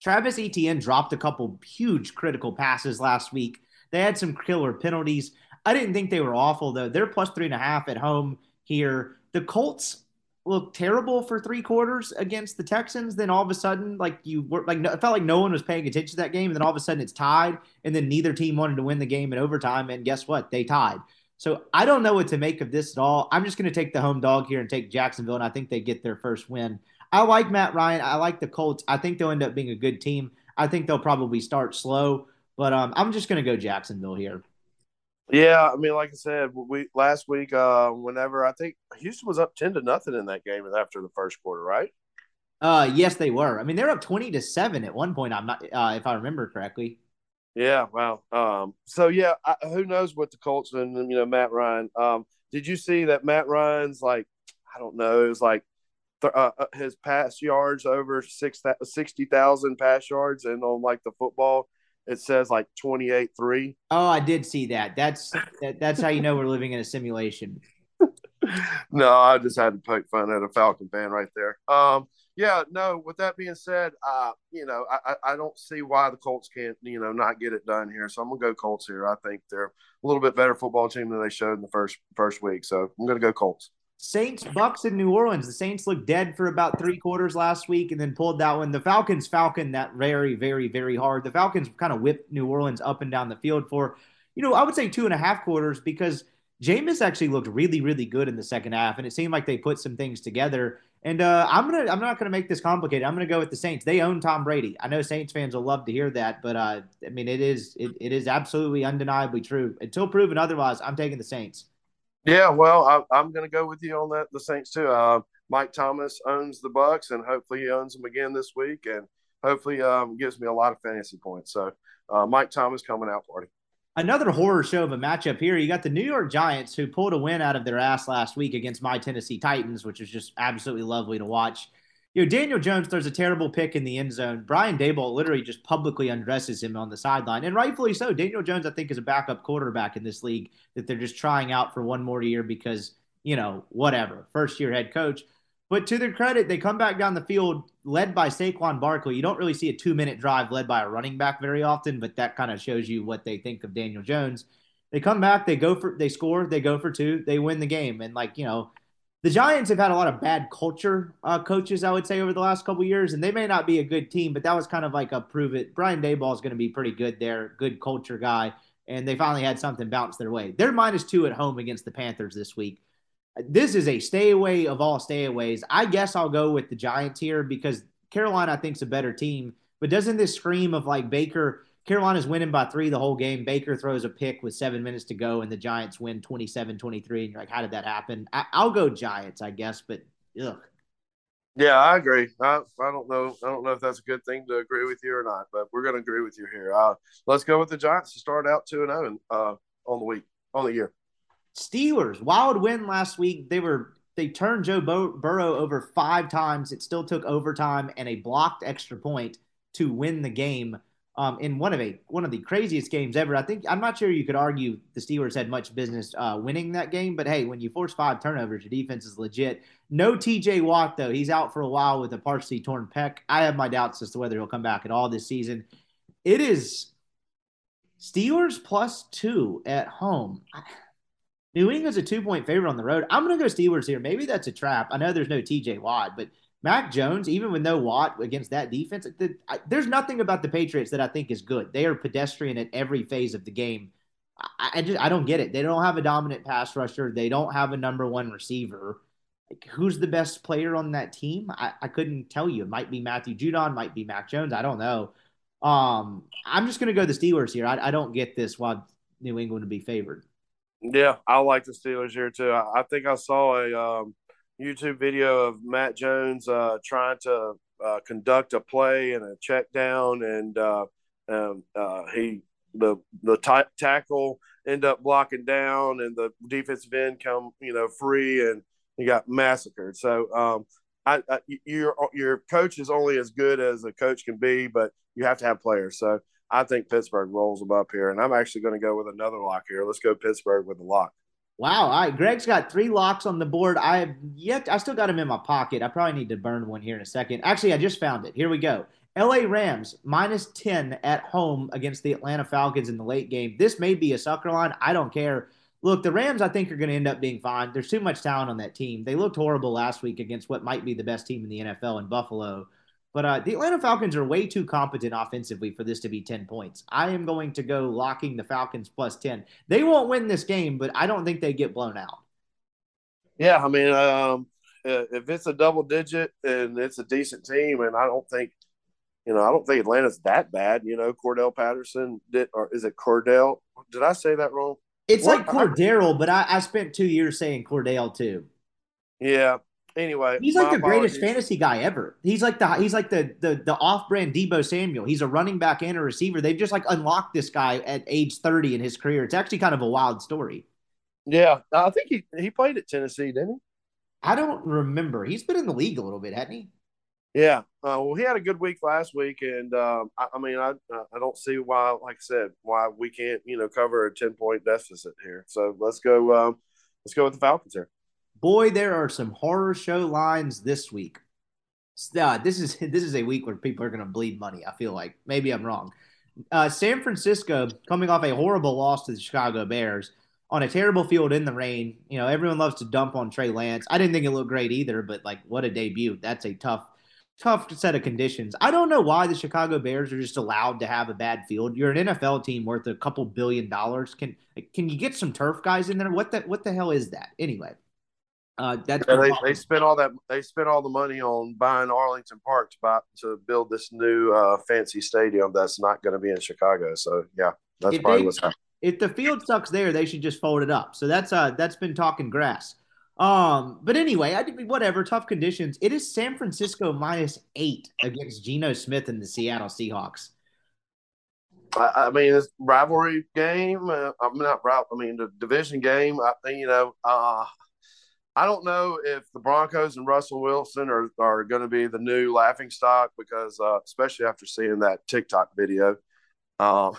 Travis Etienne dropped a couple huge critical passes last week. They had some killer penalties. I didn't think they were awful, though. They're plus three and a half at home here. The Colts looked terrible for three quarters against the Texans. Then all of a sudden, like you were, like no, it felt like no one was paying attention to that game. And then all of a sudden, it's tied. And then neither team wanted to win the game in overtime. And guess what? They tied. So I don't know what to make of this at all. I'm just going to take the home dog here and take Jacksonville. And I think they get their first win. I like Matt Ryan. I like the Colts. I think they'll end up being a good team. I think they'll probably start slow. But um, I'm just going to go Jacksonville here. Yeah, I mean, like I said, we last week, uh, whenever I think Houston was up ten to nothing in that game after the first quarter, right? Uh, yes, they were. I mean, they're up twenty to seven at one point. I'm not, uh, if I remember correctly. Yeah, wow. Um, so yeah, I, who knows what the Colts and you know Matt Ryan. Um, did you see that Matt Ryan's like? I don't know. It was like th- uh, his pass yards over sixty thousand pass yards, and on like the football, it says like twenty-eight three. Oh, I did see that. That's that, that's how you know we're living in a simulation. No, I just had to poke fun at a Falcon fan right there. Um, yeah, no, with that being said, uh, you know, I, I don't see why the Colts can't, you know, not get it done here. So I'm going to go Colts here. I think they're a little bit better football team than they showed in the first first week. So I'm going to go Colts. Saints, Bucks in New Orleans. The Saints looked dead for about three quarters last week and then pulled that one. The Falcons falcon that very, very, very hard. The Falcons kind of whipped New Orleans up and down the field for, you know, I would say two and a half quarters, because Jameis actually looked really, really good in the second half, and it seemed like they put some things together. And uh, I'm gonna, I'm not gonna make this complicated. I'm gonna go with the Saints. They own Tom Brady. I know Saints fans will love to hear that, but uh, I mean, it is, it, it is absolutely undeniably true. Until proven otherwise, I'm taking the Saints. Yeah, well, I, I'm gonna go with you on that. The Saints too. Uh, Mike Thomas owns the Bucks, and hopefully he owns them again this week, and hopefully um, gives me a lot of fantasy points. So, uh, Mike Thomas coming out party. Another horror show of a matchup here. You got the New York Giants, who pulled a win out of their ass last week against my Tennessee Titans, which is just absolutely lovely to watch. You know, Daniel Jones throws a terrible pick in the end zone. Brian Daboll literally just publicly undresses him on the sideline, and rightfully so. Daniel Jones, I think, is a backup quarterback in this league that they're just trying out for one more year because, you know, whatever, first-year head coach. But to their credit, they come back down the field led by Saquon Barkley. You don't really see a two-minute drive led by a running back very often, but that kind of shows you what they think of Daniel Jones. They come back, they go for, they score, they go for two, they win the game. And, like, you know, the Giants have had a lot of bad culture uh, coaches, I would say, over the last couple of years, and they may not be a good team, but that was kind of like a prove it. Brian Daboll is going to be pretty good there, good culture guy, and they finally had something bounce their way. They're minus two at home against the Panthers this week. This is a stay away of all stay aways. I guess I'll go with the Giants here because Carolina, I think, is a better team. But doesn't this scream of like Baker, Carolina's winning by three the whole game. Baker throws a pick with seven minutes to go, and the Giants win twenty-seven twenty-three. And you're like, how did that happen? I, I'll go Giants, I guess, but ugh. Yeah, I agree. I, I don't know. I don't know if that's a good thing to agree with you or not, but we're going to agree with you here. Uh, let's go with the Giants to start out two and oh uh, on the week, on the year. Steelers, wild win last week. They were they turned Joe Burrow over five times. It still took overtime and a blocked extra point to win the game um, in one of a one of the craziest games ever. I think I'm not sure you could argue the Steelers had much business uh, winning that game, but hey, when you force five turnovers, your defense is legit. No T J Watt though; he's out for a while with a partially torn pec. I have my doubts as to whether he'll come back at all this season. It is Steelers plus two at home. I, New England's a two-point favorite on the road. I'm going to go Steelers here. Maybe that's a trap. I know there's no T J Watt, but Mac Jones, even with no Watt against that defense, the, I, there's nothing about the Patriots that I think is good. They are pedestrian at every phase of the game. I, I just I don't get it. They don't have a dominant pass rusher. They don't have a number one receiver. Like, who's the best player on that team? I, I couldn't tell you. It might be Matthew Judon, might be Mac Jones. I don't know. Um, I'm just going to go the Steelers here. I, I don't get this why New England would be favored. Yeah, I like the Steelers here too. I think I saw a um, YouTube video of Matt Jones uh, trying to uh, conduct a play and a check down, and uh, um, uh, he the the t- tackle end up blocking down, and the defensive end come you know free, and he got massacred. So um, I, I your your coach is only as good as a coach can be, but you have to have players. So I think Pittsburgh rolls them up here, and I'm actually going to go with another lock here. Let's go Pittsburgh with a lock. Wow. All right. Greg's got three locks on the board. I have yet – I still got them in my pocket. I probably need to burn one here in a second. Actually, I just found it. Here we go. L A Rams, minus ten at home against the Atlanta Falcons in the late game. This may be a sucker line. I don't care. Look, the Rams, I think, are going to end up being fine. There's too much talent on that team. They looked horrible last week against what might be the best team in the N F L in Buffalo. But uh, the Atlanta Falcons are way too competent offensively for this to be ten points. I am going to go locking the Falcons plus ten. They won't win this game, but I don't think they get blown out. Yeah, I mean, um, if it's a double digit and it's a decent team, and I don't think, you know, I don't think Atlanta's that bad. You know, Cordell Patterson did, or is it Cordell? Did I say that wrong? It's what? Like Cordero, but I, I spent two years saying Cordell too. Yeah. Anyway, he's like the apologies. Greatest fantasy guy ever. He's like the he's like the the the off-brand Debo Samuel. He's a running back and a receiver. They've just like unlocked this guy at age thirty in his career. It's actually kind of a wild story. Yeah, I think he, he played at Tennessee, didn't he? I don't remember. He's been in the league a little bit, hasn't he? Yeah. Uh, well, he had a good week last week, and um, I, I mean, I I don't see why, like I said, why we can't, you know, cover a ten-point deficit here. So let's go. Um, let's go with the Falcons here. Boy, there are some horror show lines this week. Uh, this is this is a week where people are going to bleed money. I feel like maybe I'm wrong. Uh, San Francisco coming off a horrible loss to the Chicago Bears on a terrible field in the rain. You know, everyone loves to dump on Trey Lance. I didn't think it looked great either, but like, what a debut. That's a tough, tough set of conditions. I don't know why the Chicago Bears are just allowed to have a bad field. You're an N F L team worth a couple billion dollars. Can can you get some turf guys in there? What the what the hell is that anyway? Uh, that's yeah, they, they spent all that. They spent all the money on buying Arlington Park to buy, to build this new uh, fancy stadium that's not going to be in Chicago. So yeah, that's if probably they, what's happening. If the field sucks there, they should just fold it up. So that's uh that's been talking grass. Um, but anyway, I did whatever. Tough conditions. It is San Francisco minus eight against Geno Smith and the Seattle Seahawks. I mean, it's rivalry game. Uh, I'm not I mean, the division game. I think you know. Uh, I don't know if the Broncos and Russell Wilson are, are going to be the new laughingstock because, uh, especially after seeing that TikTok video, um,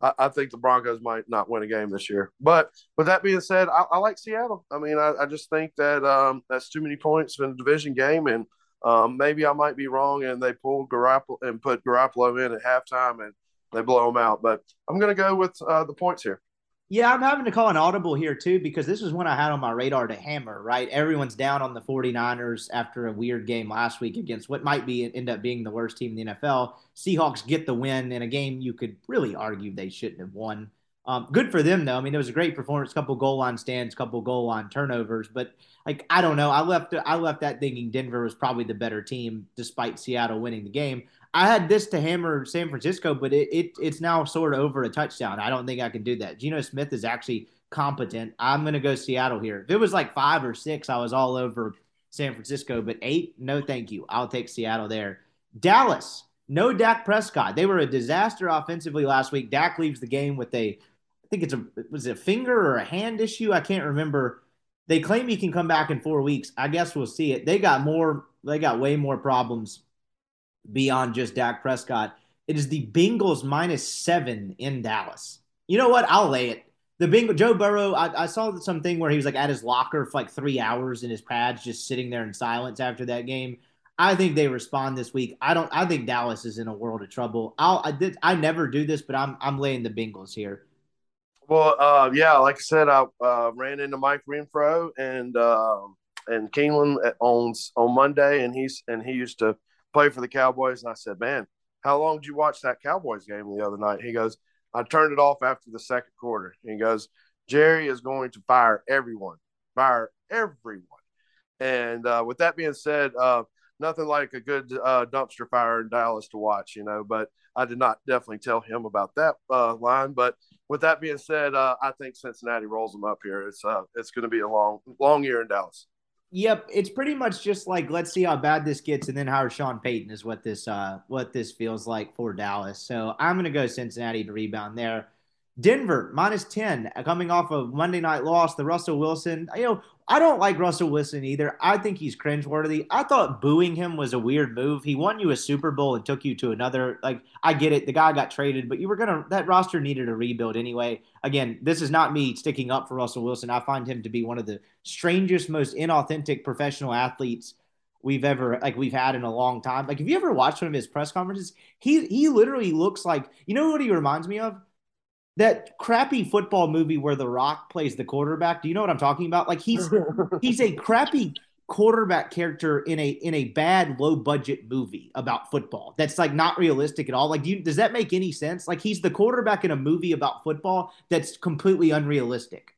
I, I think the Broncos might not win a game this year. But with that being said, I, I like Seattle. I mean, I, I just think that um, that's too many points in a division game, and um, maybe I might be wrong and they pull Garoppolo and put Garoppolo in at halftime and they blow them out. But I'm going to go with uh, the points here. Yeah, I'm having to call an audible here, too, because this is one I had on my radar to hammer, right? Everyone's down on the forty-niners after a weird game last week against what might be end up being the worst team in the N F L. Seahawks get the win in a game you could really argue they shouldn't have won. Um, good for them, though. I mean, it was a great performance, couple goal line stands, couple goal line turnovers. But, like, I don't know. I left I left that thinking Denver was probably the better team despite Seattle winning the game. I had this to hammer San Francisco, but it, it it's now sort of over a touchdown. I don't think I can do that. Geno Smith is actually competent. I'm going to go Seattle here. If it was like five or six, I was all over San Francisco, but eight, no thank you. I'll take Seattle there. Dallas, no Dak Prescott. They were a disaster offensively last week. Dak leaves the game with a, I think it's a, was it a finger or a hand issue? I can't remember. They claim he can come back in four weeks. I guess we'll see it. They got more, they got way more problems beyond just Dak Prescott. It is the Bengals minus seven in Dallas. You know what? I'll lay it. The Bengals, Joe Burrow, I, I saw something where he was like at his locker for like three hours in his pads, just sitting there in silence after that game. I think they respond this week. I don't. I think Dallas is in a world of trouble. I'll, I did. I never do this, but I'm I'm laying the Bengals here. Well, uh, yeah, like I said, I uh, ran into Mike Renfrow and uh, and Keeneland on on Monday, and he's and he used to play for the Cowboys, and I said, man, how long did you watch that Cowboys game the other night? He goes, I turned it off after the second quarter. And he goes, Jerry is going to fire everyone, fire everyone. And uh, with that being said, uh, nothing like a good uh, dumpster fire in Dallas to watch, you know, but I did not definitely tell him about that uh, line. But with that being said, uh, I think Cincinnati rolls them up here. It's uh, it's going to be a long, long year in Dallas. Yep, it's pretty much just like, let's see how bad this gets and then hire Sean Payton is what this uh, what this feels like for Dallas. So I'm going to go Cincinnati to rebound there. Denver, minus ten, coming off of Monday night loss. The Russell Wilson, you know, I don't like Russell Wilson either. I think he's cringeworthy. I thought booing him was a weird move. He won you a Super Bowl and took you to another. Like, I get it. The guy got traded, but you were going to – that roster needed a rebuild anyway. Again, this is not me sticking up for Russell Wilson. I find him to be one of the strangest, most inauthentic professional athletes we've ever like we've had in a long time. Like, have you ever watched one of his press conferences? He he literally looks like – you know what he reminds me of? That crappy football movie where The Rock plays the quarterback. Do you know what I'm talking about? Like, he's he's a crappy quarterback character in a in a bad low budget movie about football. That's like not realistic at all. Like, do you, does that make any sense? Like, he's the quarterback in a movie about football that's completely unrealistic.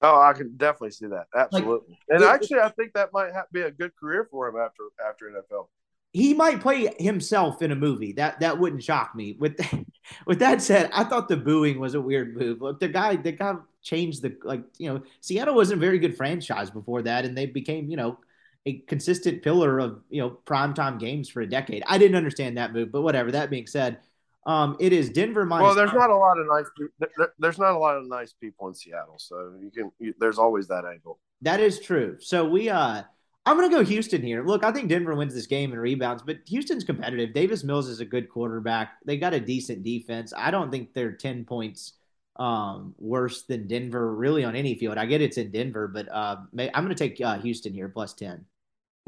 Oh, I can definitely see that. Absolutely. Like, and it, actually, I think that might have, be a good career for him after after N F L. He might play himself in a movie. That that wouldn't shock me. With that, with that said, I thought the booing was a weird move. Look, the guy the guy changed the like you know Seattle wasn't a very good franchise before that, and they became you know a consistent pillar of you know primetime games for a decade. I didn't understand that move, but whatever. That being said, um, it is Denver minus. Well, there's not a lot of nice. There, there's not a lot of nice people in Seattle, so you can. You, there's always that angle. That is true. So we, uh, I'm going to go Houston here. Look, I think Denver wins this game in rebounds, but Houston's competitive. Davis Mills is a good quarterback. They got a decent defense. I don't think they're ten points um, worse than Denver really on any field. I get it's in Denver, but uh, I'm going to take uh, Houston here, plus ten.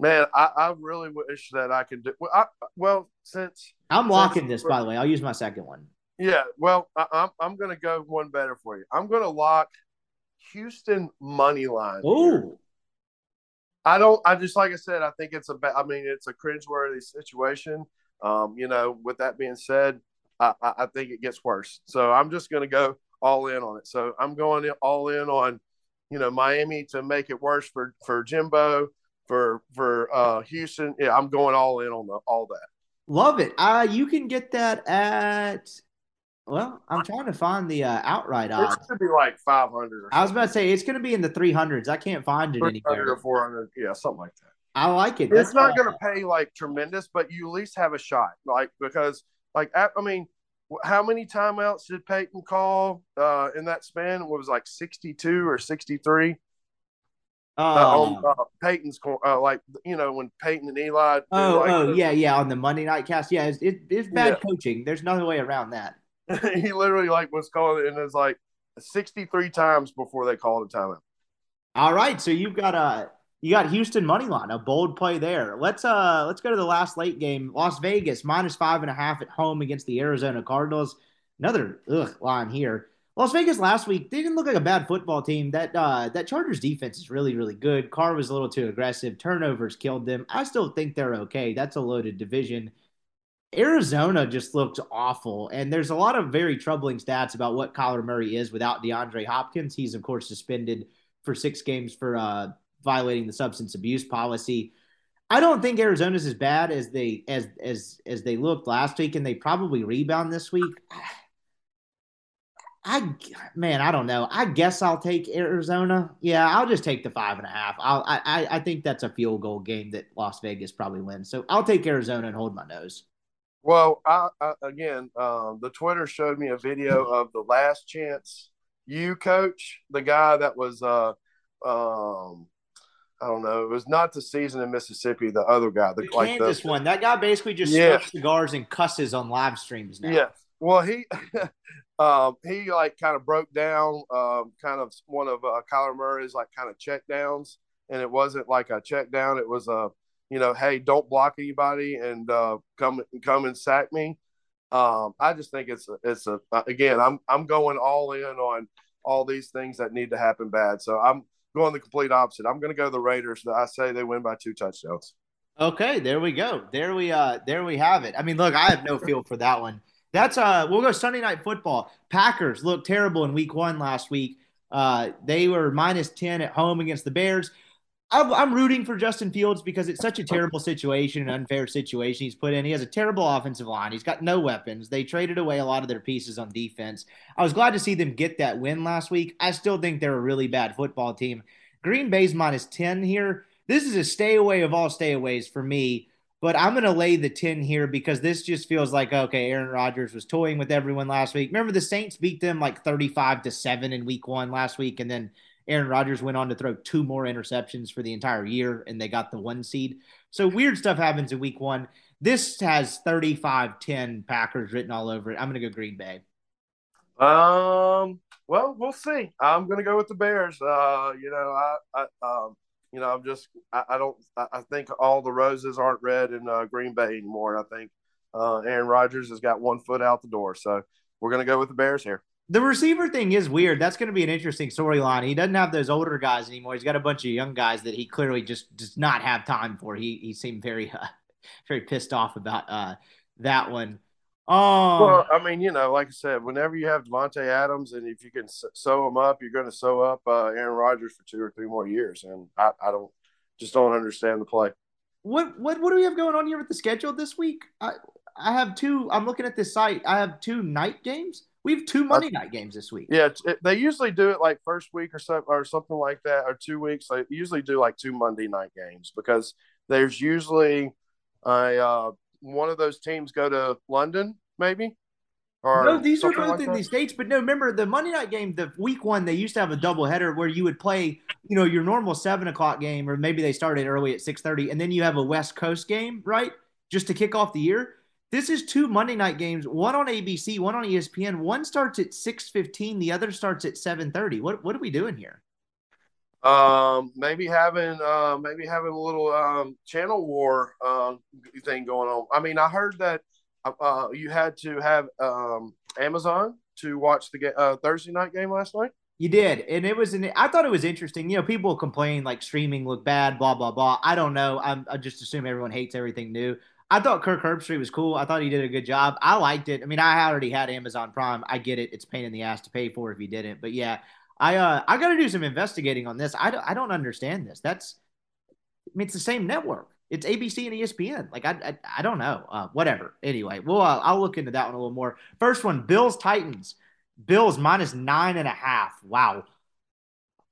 Man, I, I really wish that I could do well, – I, well, since – I'm locking since, this, by the way. I'll use my second one. Yeah, well, I, I'm, I'm going to go one better for you. I'm going to lock Houston money line. Ooh. I don't – I just – like I said, I think it's a – I mean, it's a cringeworthy situation. Um, you know, with that being said, I, I, I think it gets worse. So, I'm just going to go all in on it. So, I'm going all in on, you know, Miami to make it worse for, for Jimbo. For for uh, Houston, yeah, I'm going all in on the, all that. Love it. Uh, you can get that at, well, I'm trying to find the uh, outright odds. It's going to be like five hundred or something. I was about to say, it's going to be in the three hundreds. I can't find it anywhere. or four hundred, yeah, something like that. I like it. That's it's not going to pay, like, tremendous, but you at least have a shot. Like, because, like, I, I mean, how many timeouts did Peyton call uh, in that span? It was like sixty-two or sixty-three. Oh, uh, on, uh, Peyton's uh, like you know when Peyton and Eli. Oh, like oh the, yeah, yeah, on the Monday night cast, yeah, it's, it, it's bad yeah. coaching. There's no way around that. He literally like was calling it, and it's like sixty-three times before they called a timeout. All right, so you've got a uh, you got Houston money line, a bold play there. Let's uh let's go to the last late game, Las Vegas minus five and a half at home against the Arizona Cardinals. Another ugh line here. Las Vegas last week, they didn't look like a bad football team. That uh, that Chargers defense is really, really good. Carr was a little too aggressive. Turnovers killed them. I still think they're okay. That's a loaded division. Arizona just looked awful, and there's a lot of very troubling stats about what Kyler Murray is without DeAndre Hopkins. He's, of course, suspended for six games for uh, violating the substance abuse policy. I don't think Arizona's as bad as they as as as they looked last week, and they probably rebound this week. I man, I don't know. I guess I'll take Arizona. Yeah, I'll just take the five and a half. I'll, I I think that's a field goal game that Las Vegas probably wins. So I'll take Arizona and hold my nose. Well, I, I, again, uh, the Twitter showed me a video of the last chance you coach, the guy that was, uh, um, I don't know, it was not the season in Mississippi. The other guy, the, the like Kansas the, one, that guy basically just yeah. smokes cigars and cusses on live streams now. Yeah. Well, he. Um, he like kind of broke down, um, kind of one of uh, Kyler Murray's like kind of check downs, and it wasn't like a check down. It was a, you know, hey, don't block anybody and uh, come come and sack me. Um, I just think it's a, it's a again. I'm I'm going all in on all these things that need to happen bad. So I'm going the complete opposite. I'm going to go the Raiders. I say they win by two touchdowns. Okay, there we go. There we uh there we have it. I mean, look, I have no feel for that one. That's uh, we'll go Sunday night football. Packers looked terrible in week one last week. Uh, they were minus ten at home against the Bears. I'm, I'm rooting for Justin Fields because it's such a terrible situation, an unfair situation he's put in. He has a terrible offensive line. He's got no weapons. They traded away a lot of their pieces on defense. I was glad to see them get that win last week. I still think they're a really bad football team. Green Bay's minus ten here. This is a stay away of all stay aways for me. But I'm going to lay the ten here because this just feels like, okay, Aaron Rodgers was toying with everyone last week. Remember, the Saints beat them like thirty-five to seven in week one last week, and then Aaron Rodgers went on to throw two more interceptions for the entire year, and they got the one seed. So weird stuff happens in week one. This has thirty-five ten Packers written all over it. I'm going to go Green Bay. Um. Well, we'll see. I'm going to go with the Bears. Uh. You know, I I um. You know, I'm just I, – I don't – I think all the roses aren't red in uh, Green Bay anymore. I think uh, Aaron Rodgers has got one foot out the door. So, we're going to go with the Bears here. The receiver thing is weird. That's going to be an interesting storyline. He doesn't have those older guys anymore. He's got a bunch of young guys that he clearly just does not have time for. He he seemed very uh, very pissed off about uh, that one. Um, well, I mean, you know, like I said, whenever you have Devontae Adams and if you can sew him up, you're going to sew up uh, Aaron Rodgers for two or three more years. And I, I don't just don't understand the play. What what what do we have going on here with the schedule this week? I I have two. I'm looking at this site. I have two night games. We have two Monday I, night games this week. Yeah, it, they usually do it like first week or something or something like that, or two weeks. They usually do like two Monday night games because there's usually I. Uh, one of those teams go to London, maybe, Or no, these are both like in that. these dates. But no, remember the Monday night game, the week one, they used to have a doubleheader where you would play, you know, your normal seven o'clock game, or maybe they started early at six thirty, and then you have a West Coast game, right, just to kick off the year. This is two Monday night games, one on A B C, one on E S P N. One starts at six fifteen, the other starts at seven thirty. What what are we doing here? Um, maybe having uh, maybe having a little um, channel war uh, thing going on. I mean, I heard that uh, you had to have um, Amazon to watch the ga- uh, Thursday night game last night. You did, and it was an. I thought it was interesting. You know, people complain like streaming looked bad, blah blah blah. I don't know. I'm, I just assume everyone hates everything new. I thought Kirk Herbstreit was cool. I thought he did a good job. I liked it. I mean, I already had Amazon Prime. I get it. It's a pain in the ass to pay for if you didn't. But yeah. I uh, I got to do some investigating on this. I don't, I don't understand this. That's, I mean, it's the same network. It's A B C and E S P N. Like, I I, I don't know. Uh, whatever. Anyway, well, uh, I'll look into that one a little more. First one, Bills Titans. Bills minus nine and a half. Wow.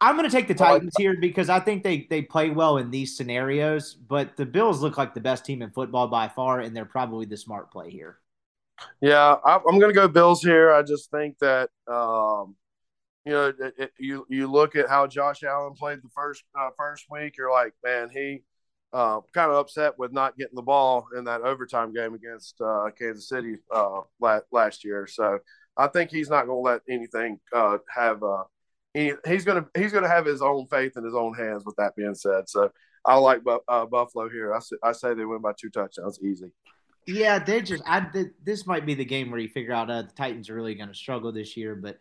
I'm going to take the Titans here because I think they, they play well in these scenarios, but the Bills look like the best team in football by far, and they're probably the smart play here. Yeah, I, I'm going to go Bills here. I just think that um... – You know, it, it, you you look at how Josh Allen played the first uh, first week. You're like, man, he uh, kind of upset with not getting the ball in that overtime game against uh, Kansas City uh, last, last year. So I think he's not going to let anything uh, have uh, any, he's going to he's going to have his own faith in his own hands. With that being said, so I like bu- uh, Buffalo here. I say, I say they win by two touchdowns, easy. Yeah, they just I this might be the game where you figure out uh, the Titans are really going to struggle this year, but.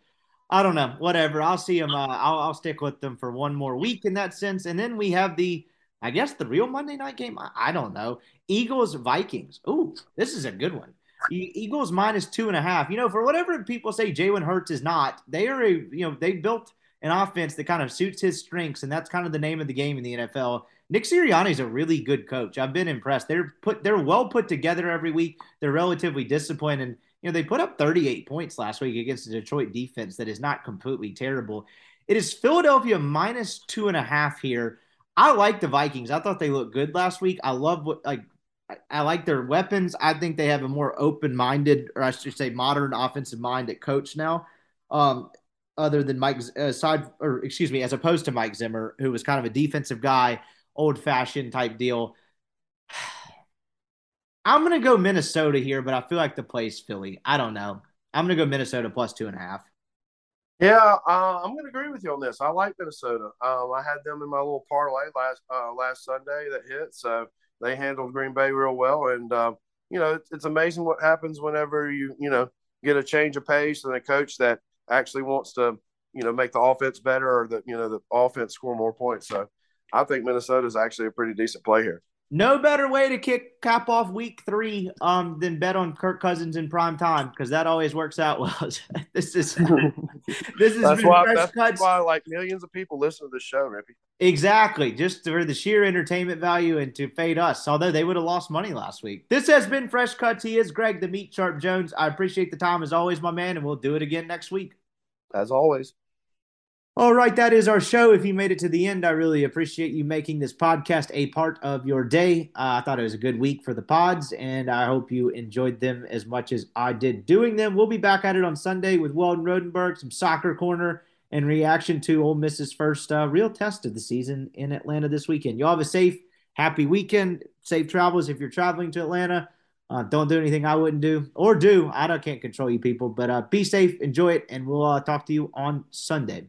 I don't know. Whatever. I'll see them. Uh, I'll, I'll stick with them for one more week in that sense. And then we have the, I guess, the real Monday night game. I, I don't know. Eagles, Vikings. Ooh, this is a good one. E- Eagles minus two and a half. You know, for whatever people say Jalen Hurts is not, they are a, you know, they built an offense that kind of suits his strengths. And that's kind of the name of the game in the N F L. Nick Sirianni is a really good coach. I've been impressed. They're put, they're well put together every week. They're relatively disciplined, and you know, they put up thirty-eight points last week against the Detroit defense that is not completely terrible. It is Philadelphia minus two and a half here. I like the Vikings. I thought they looked good last week. I love what, like, I, I like their weapons. I think they have a more open-minded, or I should say modern offensive mind at coach now, um, other than Mike, uh, side, or excuse me, as opposed to Mike Zimmer, who was kind of a defensive guy, old-fashioned type deal. I'm going to go Minnesota here, but I feel like the play's Philly. I don't know. I'm going to go Minnesota plus two and a half. Yeah, uh, I'm going to agree with you on this. I like Minnesota. Um, I had them in my little parlay last uh, last Sunday that hit, so they handled Green Bay real well. And, uh, you know, it's, it's amazing what happens whenever you, you know, get a change of pace and a coach that actually wants to, you know, make the offense better or, the you know, the offense score more points. So I think Minnesota is actually a pretty decent play here. No better way to kick cap off week three um, than bet on Kirk Cousins in prime time, because that always works out well. this is this is that's why, fresh that's cuts. Why like millions of people listen to this show, Rippy. Exactly, just for the sheer entertainment value and to fade us. Although they would have lost money last week. This has been Fresh Cuts. He is Greg the Meat Sharp Jones. I appreciate the time as always, my man, and we'll do it again next week. As always. All right, that is our show. If you made it to the end, I really appreciate you making this podcast a part of your day. Uh, I thought it was a good week for the pods, and I hope you enjoyed them as much as I did doing them. We'll be back at it on Sunday with Weldon Rodenberg, some soccer corner, and reaction to Ole Miss's first uh, real test of the season in Atlanta this weekend. Y'all have a safe, happy weekend. Safe travels if you're traveling to Atlanta. Uh, don't do anything I wouldn't do, or do. I don't, can't control you people, but uh, be safe, enjoy it, and we'll uh, talk to you on Sunday.